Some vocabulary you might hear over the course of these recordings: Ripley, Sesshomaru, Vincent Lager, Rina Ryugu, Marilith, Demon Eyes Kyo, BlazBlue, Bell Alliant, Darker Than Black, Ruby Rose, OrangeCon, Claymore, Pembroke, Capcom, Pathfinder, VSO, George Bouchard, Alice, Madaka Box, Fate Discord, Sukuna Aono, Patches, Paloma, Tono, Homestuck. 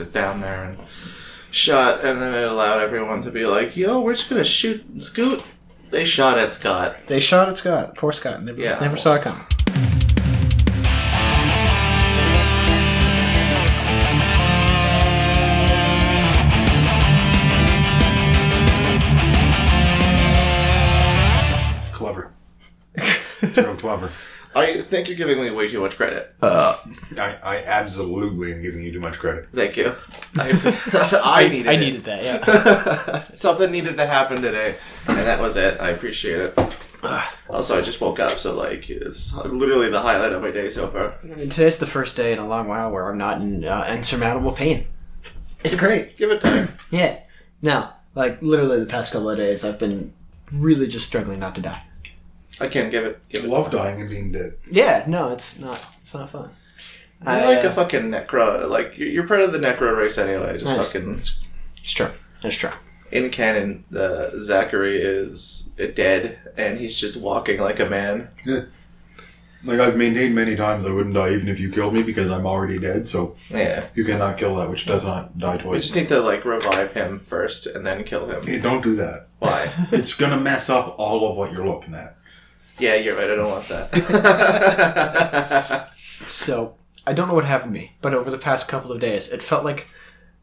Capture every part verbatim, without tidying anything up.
it down there and shot, and then it allowed everyone to be like, yo, we're just gonna shoot and scoot. They shot at Scott. They shot at Scott. Poor Scott. Never, yeah. never saw it coming. Clever. It's real clever. I think you're giving me way too much credit. Uh, I, I absolutely am giving you too much credit. Thank you. I, I needed I, I needed it. that, yeah. Something needed to happen today, and that was it. I appreciate it. Also, I just woke up, so, like, it's literally the highlight of my day so far. I mean, today's the first day in a long while where I'm not in uh, insurmountable pain. It's great. Give it time. Yeah. Now, like, literally the past couple of days, I've been really just struggling not to die. I can't give it. Give I it love fun. Dying and being dead. Yeah, no, it's not. It's not fun. You're I, like a fucking necro. Like you're part of the necro race anyway. Just nice. fucking. It's true. It's true. In canon, uh, Zachary is dead, and he's just walking like a man. Yeah. Like I've maintained many times, I wouldn't die even if you killed me because I'm already dead. So yeah, you cannot kill that which does not die twice. We just need to like revive him first and then kill him. Hey, don't do that. Why? It's gonna mess up all of what you're looking at. Yeah, you're right. I don't want that. So, I don't know what happened to me, but over the past couple of days, it felt like...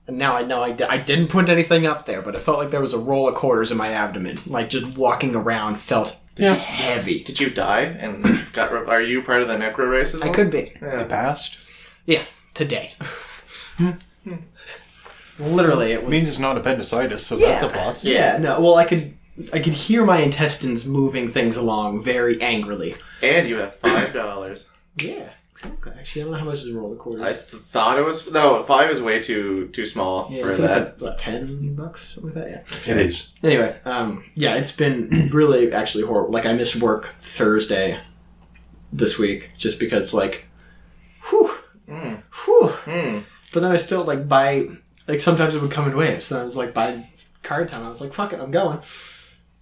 And now I know I, di- I didn't put anything up there, but it felt like there was a roll of quarters in my abdomen. Like, just walking around felt yeah. heavy. Did you die? And got? Re- are you part of the necro race as well? I could be. Yeah. The past? Yeah, today. Literally, it was... It means it's not appendicitis, so yeah. that's a plus. Yeah, no, well, I could... I could hear my intestines moving things along very angrily. And you have five dollars. Yeah, exactly. Actually, I don't know how much is a roll of quarters. I th- thought it was... No, five is way too too small yeah, for I think that. It's like, what, ten bucks? Something like that, yeah. It is. Anyway, um, yeah, it's been really actually horrible. Like, I missed work Thursday this week just because, like, whew, mm. whew. Mm. But then I still, like, by... Like, sometimes it would come in waves. So I was, like, by card time, I was like, fuck it, I'm going.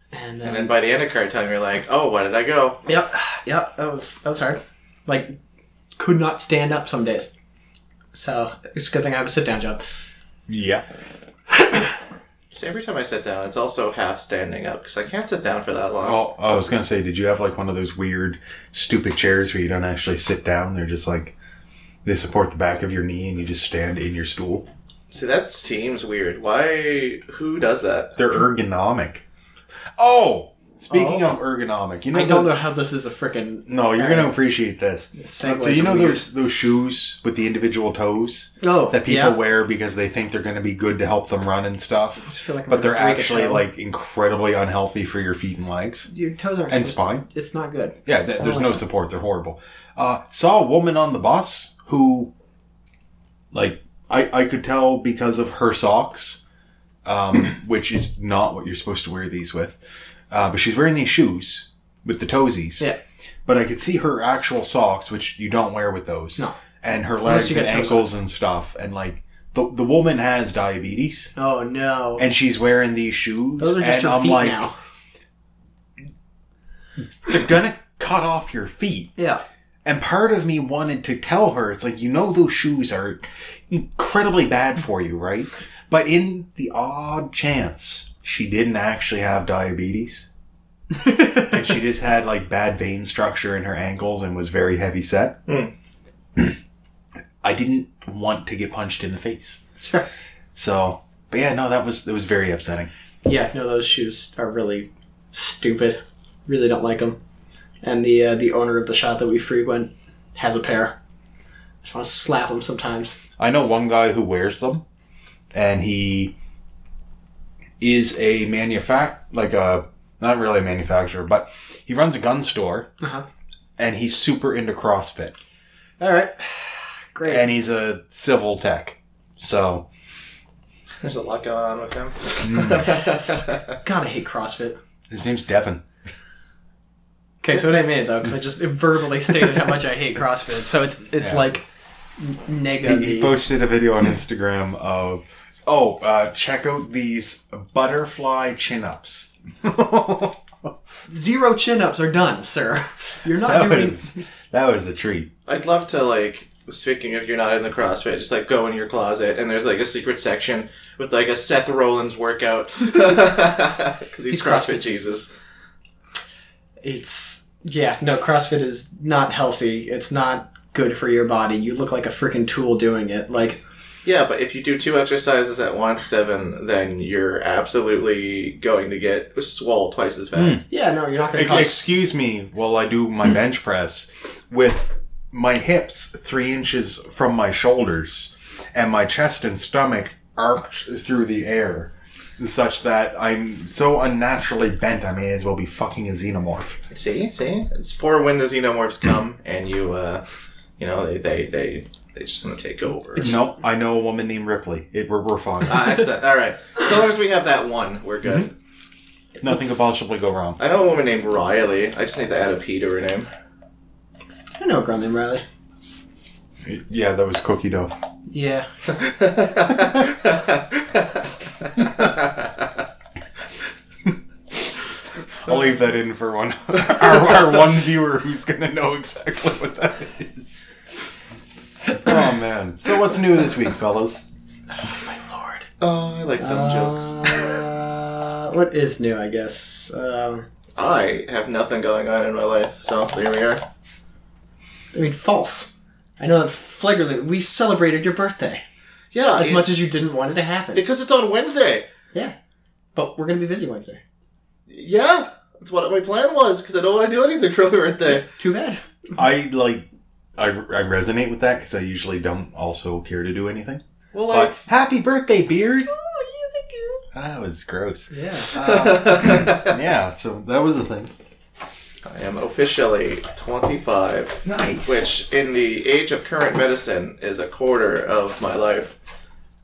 And, um, and then by the end of card time, you're like, oh, why did I go? Yep, yep, that was that was hard. Like, could not stand up some days. So, it's a good thing I have a sit-down job. Yeah. Every time I sit down, it's also half standing up, because I can't sit down for that long. Oh, I was going to say, did you have, like, one of those weird, stupid chairs where you don't actually sit down? They're just, like, they support the back of your knee, and you just stand in your stool? See, that seems weird. Why? Who does that? They're ergonomic. Oh, speaking oh. of ergonomic, you know I don't the, know how this is a freaking. No, you're going to appreciate this. So you know weird. those those shoes with the individual toes oh, that people yeah. wear because they think they're going to be good to help them run and stuff, I just feel like I'm but they're actually like incredibly unhealthy for your feet and legs. Your toes aren't and spine. To, it's not good. Yeah, th- there's oh, no yeah. support. They're horrible. Uh, saw a woman on the bus who, like, I I could tell because of her socks. Um, which is not what you're supposed to wear these with. Uh, but she's wearing these shoes with the toesies. Yeah. But I could see her actual socks, which you don't wear with those. No. And her legs and ankles and stuff. And, like, the the woman has diabetes. Oh, no. And she's wearing these shoes. Those are just and her I'm feet like, now. They're going to cut off your feet. Yeah. And part of me wanted to tell her, it's like, you know those shoes are incredibly bad for you, right? But in the odd chance, she didn't actually have diabetes. And she just had, like, bad vein structure in her ankles and was very heavy set. Mm. I didn't want to get punched in the face. Sure. So, but yeah, no, that was, that was very upsetting. Yeah, no, those shoes are really stupid. Really don't like them. And the, uh, the owner of the shop that we frequent has a pair. I just want to slap them sometimes. I know one guy who wears them. And he is a manufact, like a, not really a manufacturer, but he runs a gun store. Uh-huh. And he's super into CrossFit. All right. Great. And he's a civil tech. So. There's a lot going on with him. Mm. God, I hate CrossFit. His name's Devin. Okay, so it ain't me, though, because I just verbally stated how much I hate CrossFit. So it's it's yeah. like negative. He, he posted a video on Instagram of... Oh, uh, check out these butterfly chin-ups. Zero chin-ups are done, sir. You're not that doing... Was, that was a treat. I'd love to, like, speaking of you're not in the CrossFit, just like go in your closet and there's like a secret section with like a Seth Rollins workout because he's CrossFit Jesus. It's yeah, no, CrossFit is not healthy. It's not good for your body. You look like a freaking tool doing it. Like, yeah, but if you do two exercises at once, Devin, then you're absolutely going to get swole twice as fast. Mm. Yeah, no, you're not going to cause... Excuse me while I do my bench press with my hips three inches from my shoulders and my chest and stomach arched through the air such that I'm so unnaturally bent I may as well be fucking a xenomorph. See? See? It's for when the xenomorphs come and you, uh, you know, they... they, they They just gonna take over. Just, nope. I know a woman named Ripley. It, we're we're fine. Uh, excellent. All right. So long as we have that one, we're good. Mm-hmm. Nothing could possibly go wrong. I know a woman named Riley. I just need to add a P to her name. I know a girl named Riley. Yeah, that was cookie dough. Yeah. I'll leave that in for one our, our one viewer who's gonna know exactly what that is. Oh, man. So what's new this week, fellas? Oh, my lord. Oh, I like dumb uh, jokes. What is new, I guess? Um, I have nothing going on in my life, so here we are. I mean, false. I know that flagrantly. We celebrated your birthday. Yeah. As it, much as you didn't want it to happen. Because it's on Wednesday. Yeah. But we're going to be busy Wednesday. Yeah. That's what my plan was, because I don't want to do anything for my birthday. Too bad. I, like... I, I resonate with that because I usually don't also care to do anything. Well, like, but, happy birthday, Beard! Oh, yeah, thank you. That was gross. Yeah. Uh, yeah, so that was the thing. I am officially twenty-five. Nice. Which, in the age of current medicine, is a quarter of my life.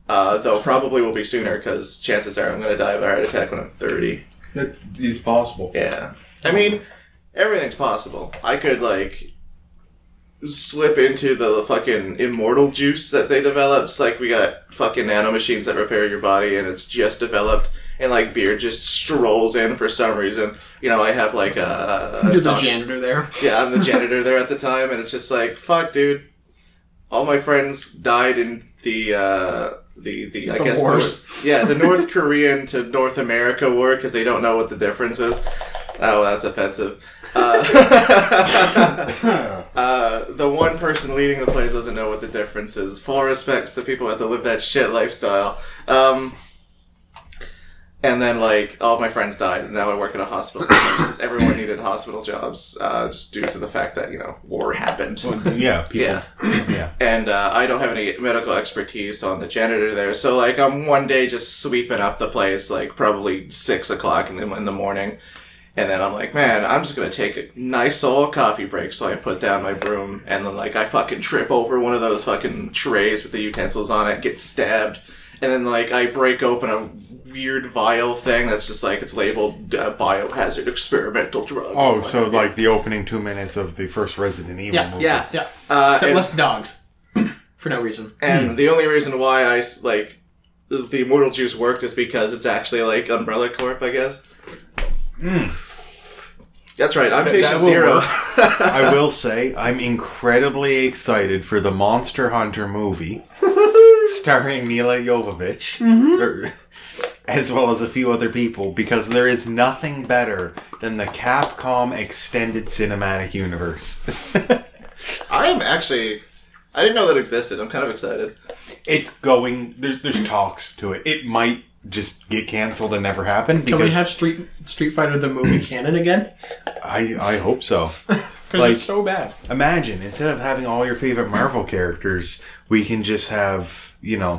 Uh, though probably will be sooner because chances are I'm going to die of a heart attack when I'm thirty. That is possible. Yeah. I mean, everything's possible. I could, like... slip into the fucking immortal juice that they developed. It's like we got fucking nanomachines that repair your body and it's just developed and like Beard just strolls in for some reason. You know, I have like a... a You're the doc- janitor there. Yeah, I'm the janitor there at the time and it's just like, fuck dude. All my friends died in the, uh, the, the, I the guess... North, yeah, the North Korean to North America war because they don't know what the difference is. Oh, that's offensive. Uh, uh, the one person leading the place doesn't know what the difference is. Full respects to people who have to live that shit lifestyle. Um, and then, like, all my friends died, and now I work at a hospital because everyone needed hospital jobs uh, just due to the fact that, you know, war happened. Well, yeah, people. Yeah. Yeah. And uh, I don't have any medical expertise on the janitor there, so, like, I'm one day just sweeping up the place, like, probably six o'clock in the, in the morning. And then I'm like, man, I'm just going to take a nice old coffee break. So I put down my broom and then, like, I fucking trip over one of those fucking trays with the utensils on it, get stabbed. And then, like, I break open a weird vial thing that's just, like, it's labeled uh, biohazard experimental drug. Oh, like, so, like, the opening two minutes of the first Resident Evil yeah, movie. Yeah, yeah. Uh, Except and, less dogs. For no reason. And mm. the only reason why I, like, the Immortal Juice worked is because it's actually, like, Umbrella Corp, I guess. Mm. That's right, I'm patient zero. I will say, I'm incredibly excited for the Monster Hunter movie starring Milla Jovovich, mm-hmm. or, as well as a few other people, because there is nothing better than the Capcom Extended Cinematic Universe. I'm actually... I didn't know that existed. I'm kind of excited. It's going... There's, there's talks to it. It might... just get cancelled and never happen. Because can we have Street Street Fighter the movie canon again? I I hope so. Because like, it's so bad. Imagine instead of having all your favorite Marvel characters, we can just have you know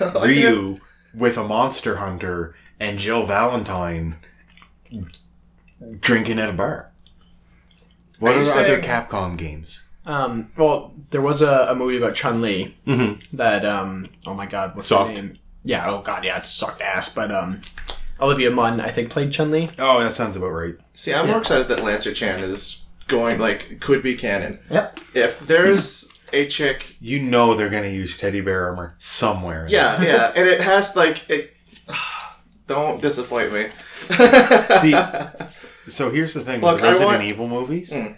oh, Ryu yeah. with a Monster Hunter and Jill Valentine drinking at a bar. What are, are other saying... Capcom games? Um, well, there was a, a movie about Chun-Li mm-hmm. that um oh my god what's Sucked. Her name? Yeah, oh god, yeah, it sucked ass, but um, Olivia Munn, I think, played Chun-Li. Oh, that sounds about right. See, I'm yeah. more excited that Lancer-chan is going, like, could be canon. Yep. If there's a chick... You know they're going to use teddy bear armor somewhere. Yeah, there. yeah, and it has, like, it... Don't disappoint me. See, so here's the thing. Look, with the Resident want... Evil movies, mm.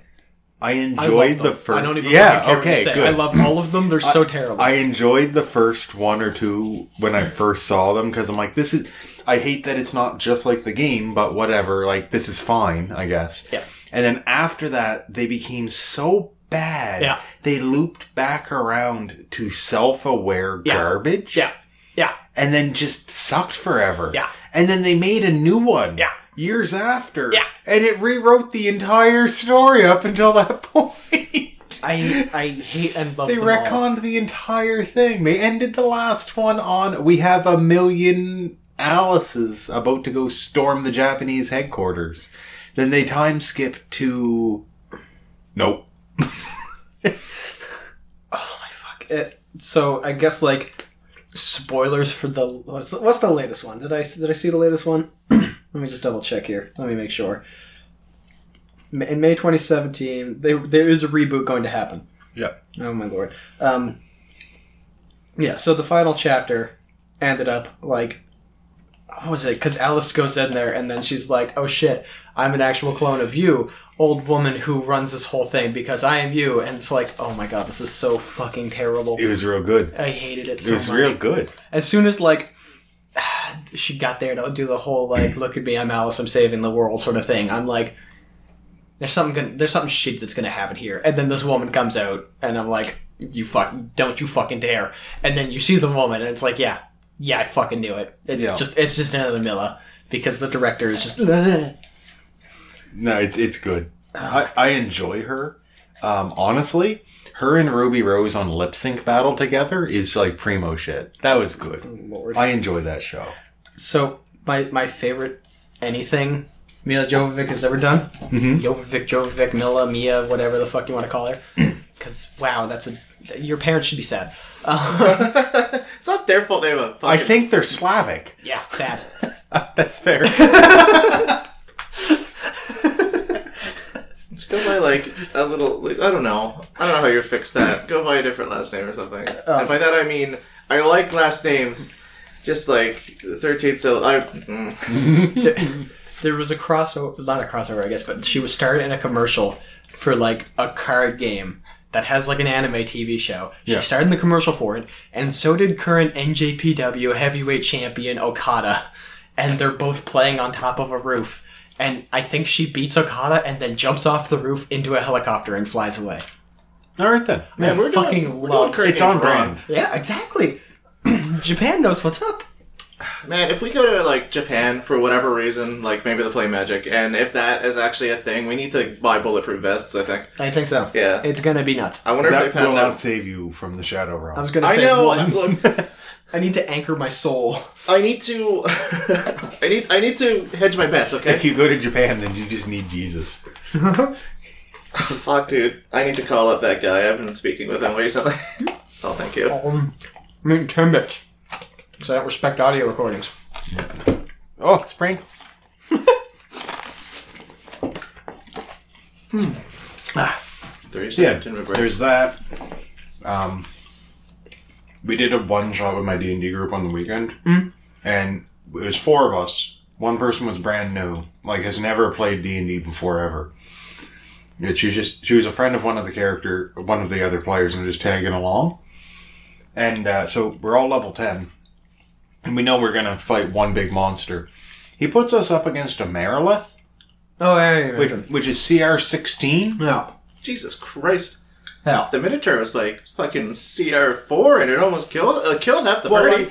I enjoyed I the first. I don't even yeah, care okay, what you say. Good. I love all of them. They're so I, terrible. I enjoyed the first one or two when I first saw them because I'm like, this is. I hate that it's not just like the game, but whatever. Like, this is fine, I guess. Yeah. And then after that, they became so bad. Yeah. They looped back around to self-aware yeah. garbage. Yeah. Yeah. And then just sucked forever. Yeah. And then they made a new one. Yeah. Years after. Yeah. And it rewrote the entire story up until that point. I I hate and love they them They retconned all. The entire thing. They ended the last one on, we have a million Alices about to go storm the Japanese headquarters. Then they time skip to... Nope. Oh my fuck. It, so I guess like, spoilers for the... What's, what's the latest one? Did I, did I see the latest one? Let me just double check here. Let me make sure. In May twenty seventeen, they, there is a reboot going to happen. Yeah. Oh, my Lord. Um, yeah, so the final chapter ended up, like, what was it? Because Alice goes in there, and then she's like, oh, shit, I'm an actual clone of you, old woman who runs this whole thing, because I am you. And it's like, oh, my God, this is so fucking terrible. It was real good. I hated it so much. It was real good. As soon as, like... she got there to do the whole like look at me, I'm Alice, I'm saving the world sort of thing. I'm like, there's something gonna, there's something shit that's gonna happen here. And then this woman comes out, and I'm like, you fuck, don't you fucking dare. And then you see the woman, and it's like, yeah, yeah, I fucking knew it. It's yeah. just it's just another Milla because the director is just bleh. No, it's it's good. I, I enjoy her. Um, honestly, her and Ruby Rose on lip sync battle together is like primo shit. That was good. Lord. I enjoy that show. So, my, my favorite anything Milla Jovovich has ever done, mm-hmm. Jovovich, Jovovich, Milla, Mia, whatever the fuck you want to call her, because, wow, that's a... Your parents should be sad. Uh, it's not their fault they have a fucking... I think they're Slavic. Yeah, sad. uh, that's fair. Just go by, like, a little... Like, I don't know. I don't know how you fix that. Go by a different last name or something. Um, and by that, I mean, I like last names... Just like thirteenth syllable. I, mm. there, there was a crossover, not a crossover, I guess, but she was starred in a commercial for like a card game that has like an anime T V show. She yeah. starred in the commercial for it, and so did current N J P W heavyweight champion Okada. And they're both playing on top of a roof. And I think she beats Okada and then jumps off the roof into a helicopter and flies away. All right then. Man, I we're fucking doing, we're love doing It's on brand. Yeah, exactly. Japan knows what's up. Man, if we go to, like, Japan for whatever reason, like, maybe they play magic, and if that is actually a thing, we need to buy bulletproof vests, I think. I think so. Yeah. It's gonna be nuts. I wonder that if they pass out. That will not save you from the Shadow Realm. I was gonna say, I know, one. Look, I need to anchor my soul. I need to... I need I need to hedge my bets, okay? If you go to Japan, then you just need Jesus. Fuck, dude. I need to call up that guy. I've been speaking with him recently. Oh, thank you. Um... Mint Timbits. Because I don't respect audio recordings. Yeah. Oh, sprinkles. hmm. ah. There's, yeah, there's that. Um, we did a one shot with my D and D group on the weekend. Mm. And it was four of us. One person was brand new. Like, has never played D and D before ever. And she was just, she was a friend of one of the character, one of the other players, and was just tagging along. And uh, so we're all level ten, and we know we're going to fight one big monster. He puts us up against a Marilith, oh, yeah, yeah, which, yeah. which is C R sixteen. Yeah. Jesus Christ. Yeah. The Minotaur was like fucking C R four, and it almost killed uh, killed half the well, party.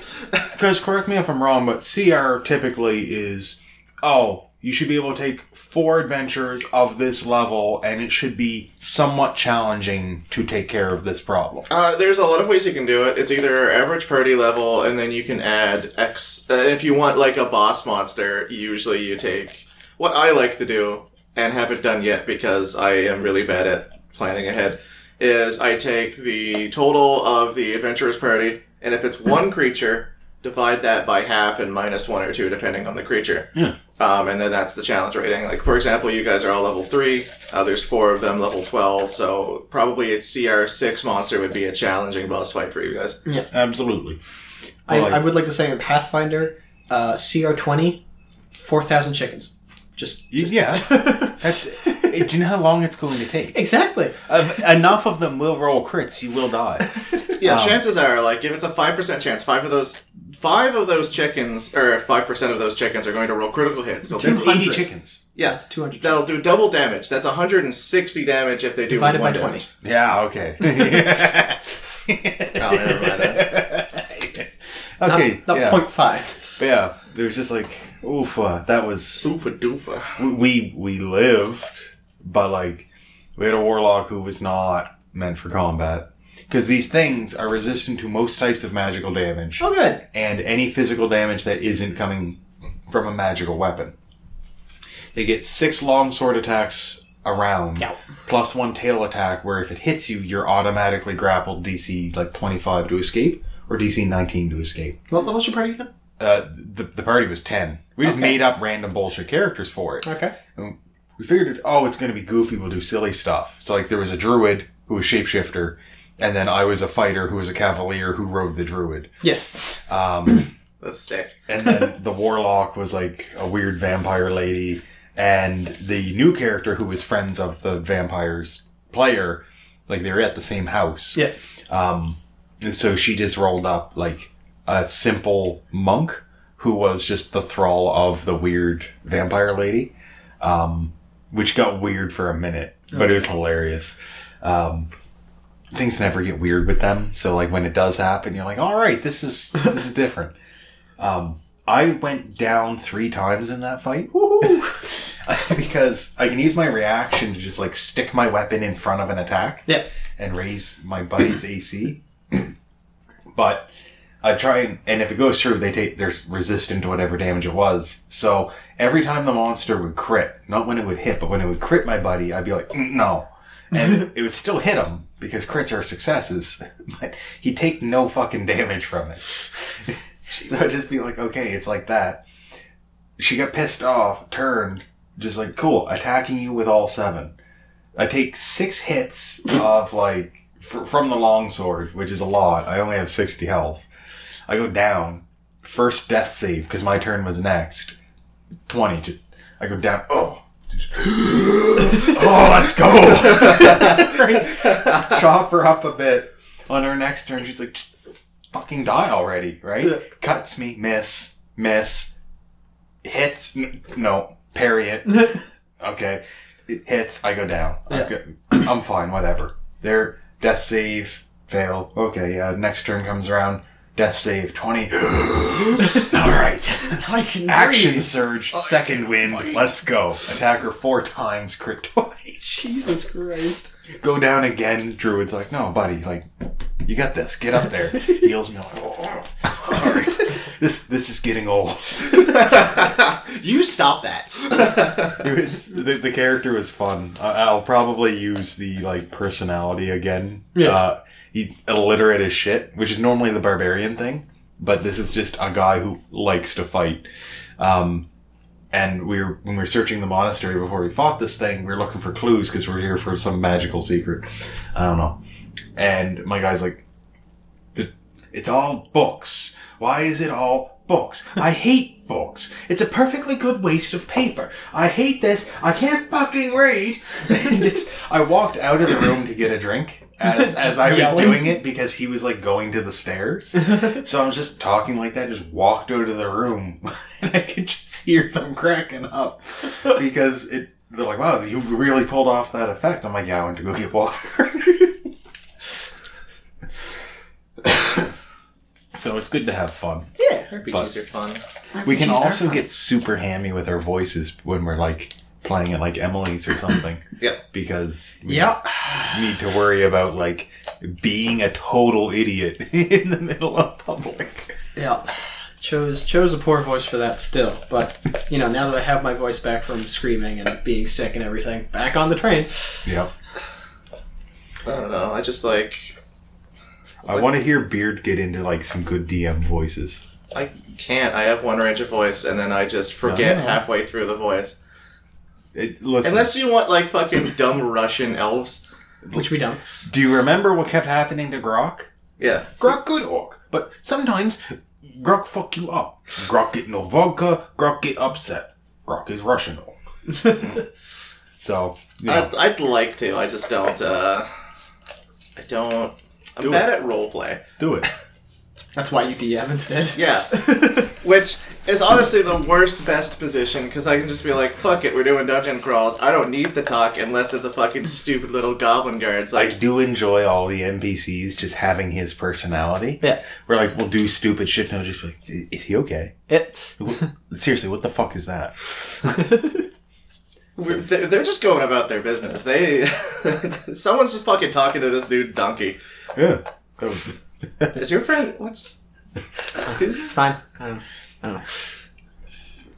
Because, correct me if I'm wrong, but C R typically is, oh, you should be able to take four adventures of this level, and it should be somewhat challenging to take care of this problem. Uh, there's a lot of ways you can do it. It's either average party level, and then you can add X. Uh, if you want, like, a boss monster, usually you take what I like to do, and haven't done yet because I am really bad at planning ahead, is I take the total of the adventurer's party, and if it's one creature, divide that by half and minus one or two, depending on the creature. Yeah. Um, and then that's the challenge rating. Like, for example, you guys are all level three. Uh, there's four of them, level twelve. So probably a C R six monster would be a challenging boss fight for you guys. Yeah, absolutely. I, like, I would like to say in Pathfinder, uh, C R twenty, four thousand chickens. Just, just yeah. That's, Do you know how long it's going to take? Exactly. Of, enough of them will roll crits. You will die. Yeah, um, chances are, like, if it's a five percent chance, five of those five of those chickens, or five percent of those chickens are going to roll critical hits. They'll that's eighty chickens. Yes. Yeah, two hundred. That'll do double damage. That's one hundred sixty damage if they do one by twenty. Yeah, okay. Oh, never mind that. Okay, not, not yeah. point five. But yeah, it was just like... Oofa, that was... Oofa doofa. We, we lived, but, like, we had a warlock who was not meant for combat. Because these things are resistant to most types of magical damage. Oh, good. And any physical damage that isn't coming from a magical weapon. They get six longsword attacks a round, yeah. plus one tail attack, where if it hits you, you're automatically grappled D C, like, twenty-five to escape, or D C nineteen to escape. What level's your party again? Uh, the, the party was ten. We just okay. made up random bullshit characters for it. Okay. And we figured, oh, it's going to be goofy. We'll do silly stuff. So, like, there was a druid who was shapeshifter, and then I was a fighter who was a cavalier who rode the druid. Yes. Um, that's sick. And then the warlock was, like, a weird vampire lady, and the new character who was friends of the vampire's player, like, they were at the same house. Yeah. Um, and so she just rolled up, like... a simple monk who was just the thrall of the weird vampire lady, um, which got weird for a minute, but it was hilarious. Um, things never get weird with them, so like when it does happen, you're like, all right, this is this is different. Um, I went down three times in that fight because I can use my reaction to just like stick my weapon in front of an attack, yeah. and raise my buddy's A C, but. I try and, and if it goes through, they take, they're resistant to whatever damage it was. So every time the monster would crit, not when it would hit, but when it would crit my buddy, I'd be like, mm, no. And it would still hit him because crits are successes, but he'd take no fucking damage from it. So I'd just be like, okay, it's like that. She got pissed off, turned, just like, cool, attacking you with all seven. I take six hits of like, f- from the longsword, which is a lot. I only have sixty health. I go down, first death save, because my turn was next, twenty, just, I go down, oh, oh, let's go, right? Chop her up a bit, on her next turn, she's like, fucking die already, right, yeah. cuts me, miss, miss, hits, n- no, parry it, okay, it hits, I go down, yeah. go, I'm fine, whatever, there, death save, fail, okay, yeah, next turn comes around, death save, twenty. Alright. Action breathe. Surge, I second wind, fight. Let's go. Attack her four times, crit twice. Jesus Christ. Go down again, druid's like, no, buddy, like, you got this, get up there. Heals me like, oh, alright. This this is getting old. You stop that. It was, the, the character was fun. Uh, I'll probably use the, like, personality again. Yeah. Uh, He's illiterate as shit, which is normally the barbarian thing, but this is just a guy who likes to fight. Um, and we were, when we were searching the monastery before we fought this thing, we were looking for clues because we we're here for some magical secret. I don't know. And my guy's like, it's all books. Why is it all books? I hate books. It's a perfectly good waste of paper. I hate this. I can't fucking read. And it's, I walked out of the room to get a drink. As, as I was yelling. Doing it, because he was, like, going to the stairs. So I was just talking like that, just walked out of the room. And I could just hear them cracking up. Because it they're like, wow, you really pulled off that effect. I'm like, yeah, I went to go get water. So it's good to have fun. Yeah, R P Gs are fun. R P Gs we can also get super hammy with our voices when we're, like... playing it like Emily's or something. Yep. Because we yep. need to worry about, like, being a total idiot in the middle of public. Yeah. Chose chose a poor voice for that still. But, you know, now that I have my voice back from screaming and being sick and everything, back on the train. Yep. I don't know. I just, like... I like, want to hear Beard get into, like, some good D M voices. I can't. I have one range of voice, and then I just forget uh-huh. halfway through the voice. It, Unless you want, like, fucking dumb Russian elves. Which we don't. Do you remember what kept happening to Grok? Yeah. Grok good orc, but sometimes Grok fuck you up. Grok get no vodka, Grok get upset. Grok is Russian orc. So, you know. I'd, I'd like to. I just don't. Uh, I don't. I'm Do bad it. at roleplay. Do it. That's why you D M instead? Yeah. Which is honestly the worst, best position, because I can just be like, fuck it, we're doing dungeon crawls. I don't need the talk unless it's a fucking stupid little goblin guard. Like, I do enjoy all the N P Cs just having his personality. Yeah. Where, like, we'll do stupid shit and I'll just be like, is he okay? It. Seriously, what the fuck is that? We're, they're just going about their business. They, someone's just fucking talking to this dude donkey. Yeah. Is your friend? What's? Excuse me? It's fine. I don't, I don't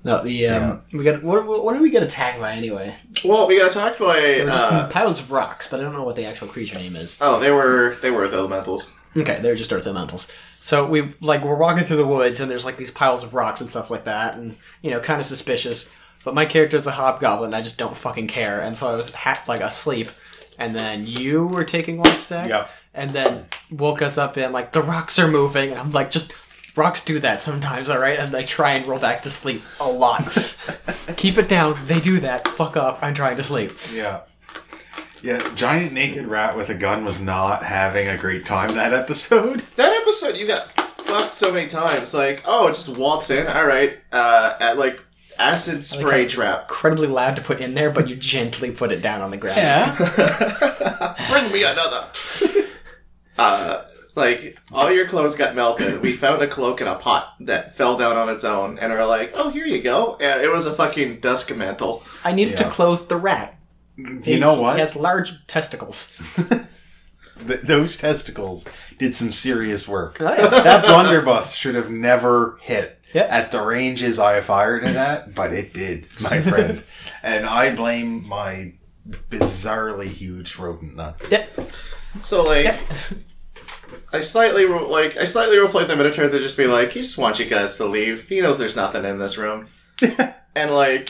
know. No, the um, yeah. we got. What, what are we gonna attacked by anyway? Well, we got attacked by uh, piles of rocks, but I don't know what the actual creature name is. Oh, they were they were earth elementals. Okay, they're just earth elementals. So we like we're walking through the woods, and there's like these piles of rocks and stuff like that, and you know, kind of suspicious. But my character's a hobgoblin, and I just don't fucking care, and so I was half like asleep, and then you were taking one sec. Yeah. And then woke us up and, like, the rocks are moving. And I'm like, just, rocks do that sometimes, all right? And I try and roll back to sleep a lot. Keep it down. They do that. Fuck off. I'm trying to sleep. Yeah. Yeah, giant naked rat with a gun was not having a great time that episode. That episode, you got fucked so many times. Like, oh, it just waltz in. All right. Uh, at, like, acid spray like trap. Incredibly loud to put in there, but you gently put it down on the ground. Yeah. Bring me another. Uh, like, all your clothes got melted. We found a cloak in a pot that fell down on its own, and are like, oh, here you go. And it was a fucking Dusk Mantle. I needed yeah. to clothe the rat. You he, know what? He has large testicles. Th- those testicles did some serious work. Oh, yeah. That blunderbuss should have never hit yep. at the ranges I fired it at, but it did, my friend. And I blame my bizarrely huge rodent nuts. Yep. So, like, yeah. I slightly, like, I slightly replayed the Minotaur to just be like, he just wants you guys to leave. He knows there's nothing in this room. And, like,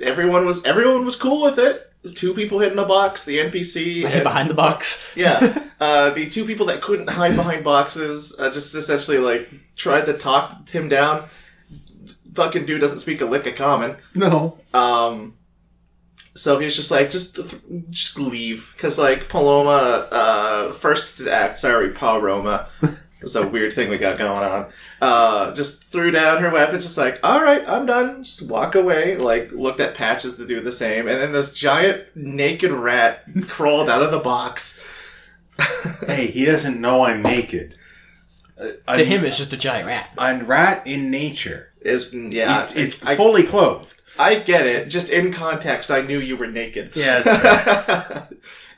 everyone was, everyone was cool with it. Two people hid in a box, the N P C... I hid behind the box. Yeah. Uh, the two people that couldn't hide behind boxes uh, just essentially, like, tried to talk him down. Fucking dude doesn't speak a lick of common. No. Um... So he was just like, just, just leave. Because, like, Paloma, uh, first act, sorry, Paloma. It's a weird thing we got going on. Uh, just threw down her weapon, just like, alright, I'm done. Just walk away. Like, looked at Patches to do the same. And then this giant naked rat crawled out of the box. Hey, he doesn't know I'm naked. Uh, to I'm, him, it's just a giant rat. A rat in nature. Is, yeah. He's, it's, it's fully I, clothed. I get it. Just in context, I knew you were naked. Yeah, that's right.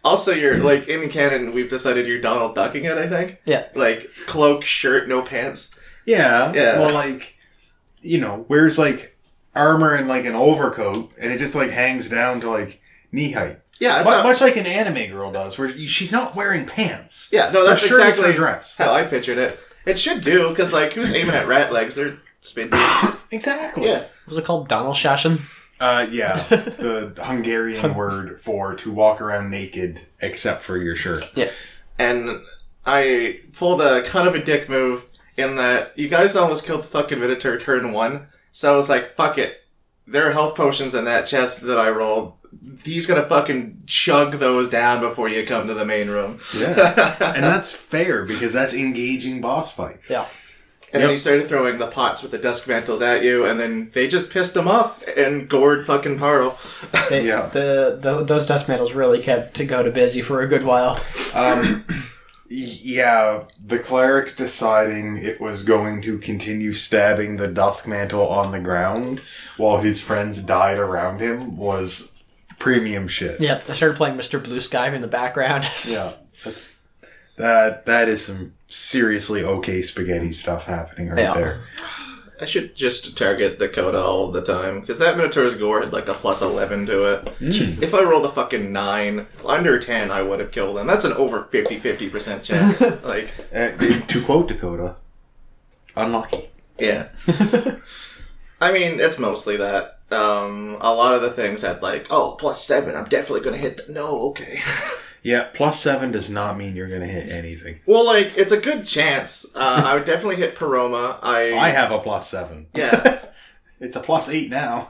Also, you're, like, in canon, we've decided you're Donald Ducking it, I think. Yeah. Like, cloak, shirt, no pants. Yeah. Yeah. Well, like, you know, wears, like, armor and, like, an overcoat, and it just, like, hangs down to, like, knee height. Yeah. That's M- not... Much like an anime girl does, where she's not wearing pants. Yeah, no, that's exactly dress. How I pictured it. It should do, because, like, who's aiming at rat legs? They're... Spindy. Exactly. Yeah. Was it called Donald Shashin? Uh, yeah. The Hungarian word for to walk around naked except for your shirt. Yeah. And I pulled a kind of a dick move in that you guys almost killed the fucking Minotaur turn one. So I was like, fuck it. There are health potions in that chest that I rolled. He's gonna fucking chug those down before you come to the main room. Yeah. And that's fair because that's engaging boss fight. Yeah. And yep. then he started throwing the pots with the Dusk Mantles at you, and then they just pissed him off and gored fucking Parle. They, yeah. The, the, those Dusk Mantles really kept Dakota busy for a good while. Um, yeah, the cleric deciding it was going to continue stabbing the Dusk Mantle on the ground while his friends died around him was premium shit. Yeah, I started playing Mister Blue Sky in the background. Yeah, that's that. That is some... seriously okay spaghetti stuff happening right yeah. there. I should just target Dakota all the time, because that Minotaur's gore had like a plus eleven to it. Jesus. If I rolled a fucking nine, under ten, I would have killed him. That's an over fifty-fifty percent chance. Like, uh, to quote Dakota, unlucky. Yeah. I mean, it's mostly that. Um, a lot of the things had like, oh, plus seven, I'm definitely going to hit the... No, okay. Yeah, plus seven does not mean you're going to hit anything. Well, like, it's a good chance. Uh, I would definitely hit Paroma. I I have a plus seven. Yeah. It's a plus eight now.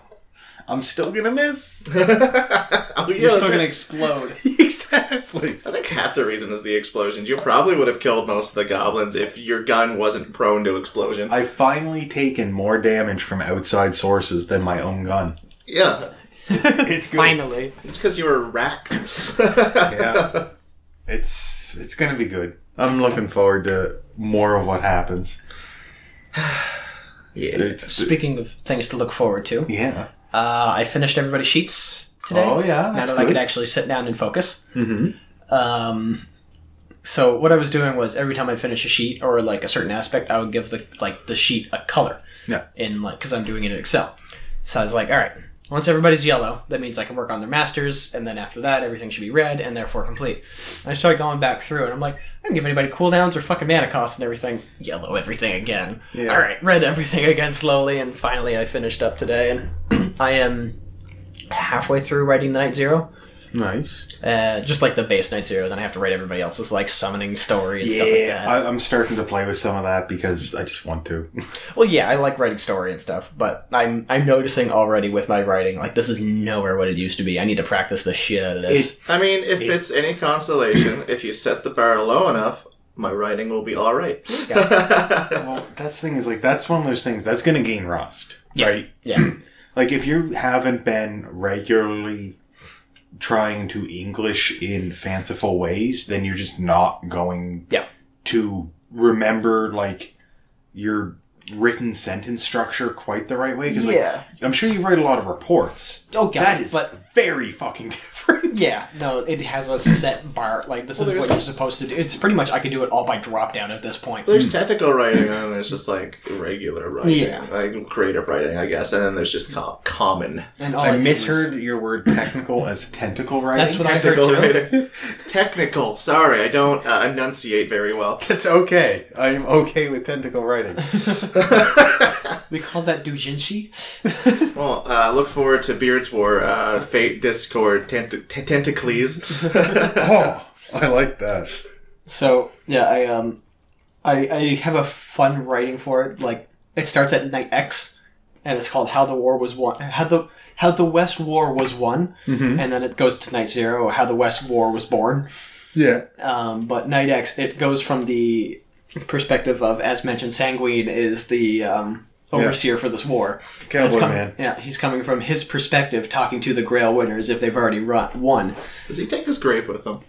I'm still going to miss. oh, You're yeah, still going to explode. Exactly. I think half the reason is the explosions. You probably would have killed most of the goblins if your gun wasn't prone to explosions. I've finally taken more damage from outside sources than my own gun. Yeah. It's good. Finally. It's because you were racked. Yeah. It's, it's going to be good. I'm looking forward to more of what happens. Yeah. It's, Speaking of things to look forward to. Yeah. Uh, I finished everybody's sheets today. Oh, yeah. Now that I could actually sit down and focus. Mm-hmm. Um, so what I was doing was every time I'd finish a sheet or, like, a certain aspect, I would give, the like, the sheet a color. Yeah. In, like, because I'm doing it in Excel. So I was like, all right, once everybody's yellow, that means I can work on their masters, and then after that, everything should be red and therefore complete. And I started going back through, and I'm like, I didn't give anybody cooldowns or fucking mana costs and everything. Yellow everything again. Yeah. All right, red everything again slowly, and finally I finished up today, and I am halfway through writing the Night Zero. Nice. Uh, just like the base Night Zero, then I have to write everybody else's like summoning story and yeah, stuff like that. Yeah, I'm starting to play with some of that because I just want to. Well, yeah, I like writing story and stuff, but I'm I'm noticing already with my writing, like, this is nowhere what it used to be. I need to practice the shit out of this. It, I mean, if it, it's any consolation, if you set the bar low enough, my writing will be all right. Yeah. Well, that's the thing is, like, that's one of those things that's going to gain rust, yeah. Right? Yeah. Like, if you haven't been regularly trying to English in fanciful ways, then you're just not going yeah. to remember, like, your written sentence structure quite the right way. Because, yeah. like, I'm sure you write a lot of reports. Oh, yeah. That is but very fucking different. Yeah. No, it has a set bar. Like, this well, is what you're supposed to do. It's pretty much, I could do it all by drop down at this point. There's mm. technical writing, and then there's just, like, regular writing. Yeah. Like, creative writing, I guess. And then there's just com- common. And all I, I misheard was... your word technical as tentacle writing. That's what technical I heard, too. Technical. Sorry, I don't uh, enunciate very well. It's okay. I'm okay with tentacle writing. We call that doujinshi. Well, uh, look forward to Beards War, uh, Fate Discord, tent- t- Tentacles. Oh, I like that. So yeah, I um, I, I have a fun writing for it. Like, it starts at night X, and it's called "How the War Was Won." How the How the West War Was Won, mm-hmm. and then it goes to night zero. How the West War Was Born. Yeah. Um, but night X, it goes from the perspective of, as mentioned, Sanguine is the um, overseer yeah. for this war. Cowboy com- man. Yeah, he's coming from his perspective, talking to the Grail winners if they've already run- won. Does he take his grave with him?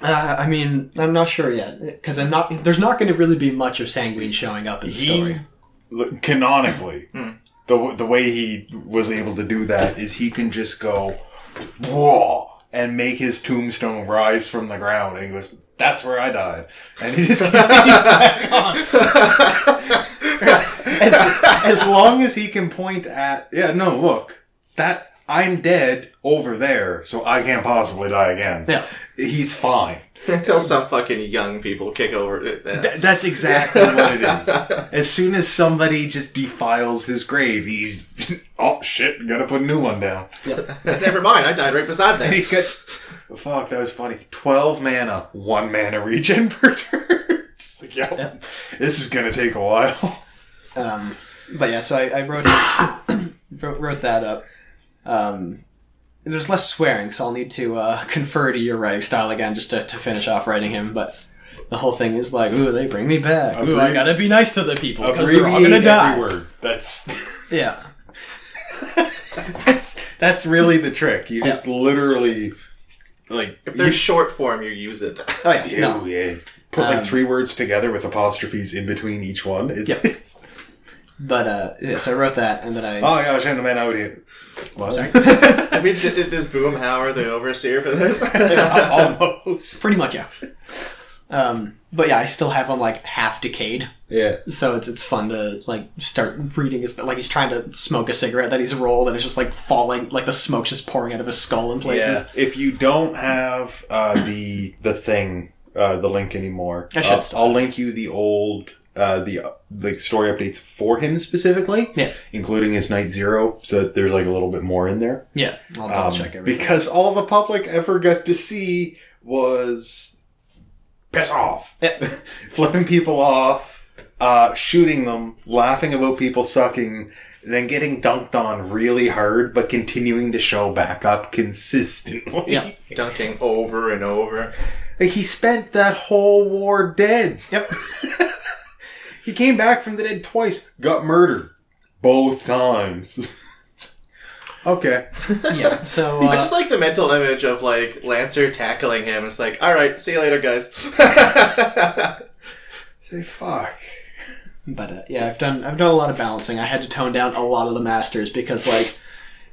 Uh, I mean, I'm not sure yet, because I'm not. There's not going to really be much of Sanguine showing up in the he, story. Canonically, hmm. the the way he was able to do that is he can just go, whoa, and make his tombstone rise from the ground, and he goes, that's where I died. And he just continues back on. As, as long as he can point at, yeah, no, look, that I'm dead over there, so I can't possibly die again. Yeah. He's fine. Until some fucking young people kick over it. Yeah. Th- that's exactly what it is. As soon as somebody just defiles his grave, he's, oh, shit, gotta put a new one down. Yeah. Never mind, I died right beside that. And he's got... Fuck, that was funny. twelve mana, one mana regen per turn. Just like, yo, yeah. This is going to take a while. Um, but yeah, so I, I wrote, it, wrote wrote that up. Um, there's less swearing, so I'll need to uh, confer to your writing style again just to, to finish off writing him. But the whole thing is like, ooh, they bring me back. Ooh, Abbrevi- I got to be nice to the people because they're all going to die. Every word. That's... yeah. that's, that's really the trick. You just yeah. literally... Like, if there's you, short form, you use it. Oh, yeah. Ew, no. yeah. Put, like, um, three words together with apostrophes in between each one. It's, yeah. It's... But, uh, yeah, so I wrote that, and then I... Oh, yeah, I sent a man out here. What? Sorry. I mean, did, did this Boomhauer the overseer for this? Almost. Pretty much, yeah. Um, but, yeah, I still have him, like, half decayed. Yeah. So it's it's fun to, like, start reading. His, like, he's trying to smoke a cigarette that he's rolled, and it's just, like, falling. Like, the smoke's just pouring out of his skull in places. Yeah. If you don't have uh, the the thing, uh, the link anymore, I should uh, I'll link you the old, uh, the uh, like story updates for him specifically. Yeah. Including his Night Zero, so that there's, like, a little bit more in there. Yeah. I'll double um, check everything. Because all the public ever got to see was... piss off. Yeah. Flipping people off, uh, shooting them, laughing about people sucking, and then getting dunked on really hard, but continuing to show back up consistently. Yeah, dunking over and over. Like, he spent that whole war dead. Yep. He came back from the dead twice, got murdered both times. Okay. Yeah, so... Uh, it's just like the mental image of, like, Lancer tackling him. It's like, alright, see you later, guys. Say fuck. But, uh, yeah, I've done I've done a lot of balancing. I had to tone down a lot of the masters because, like,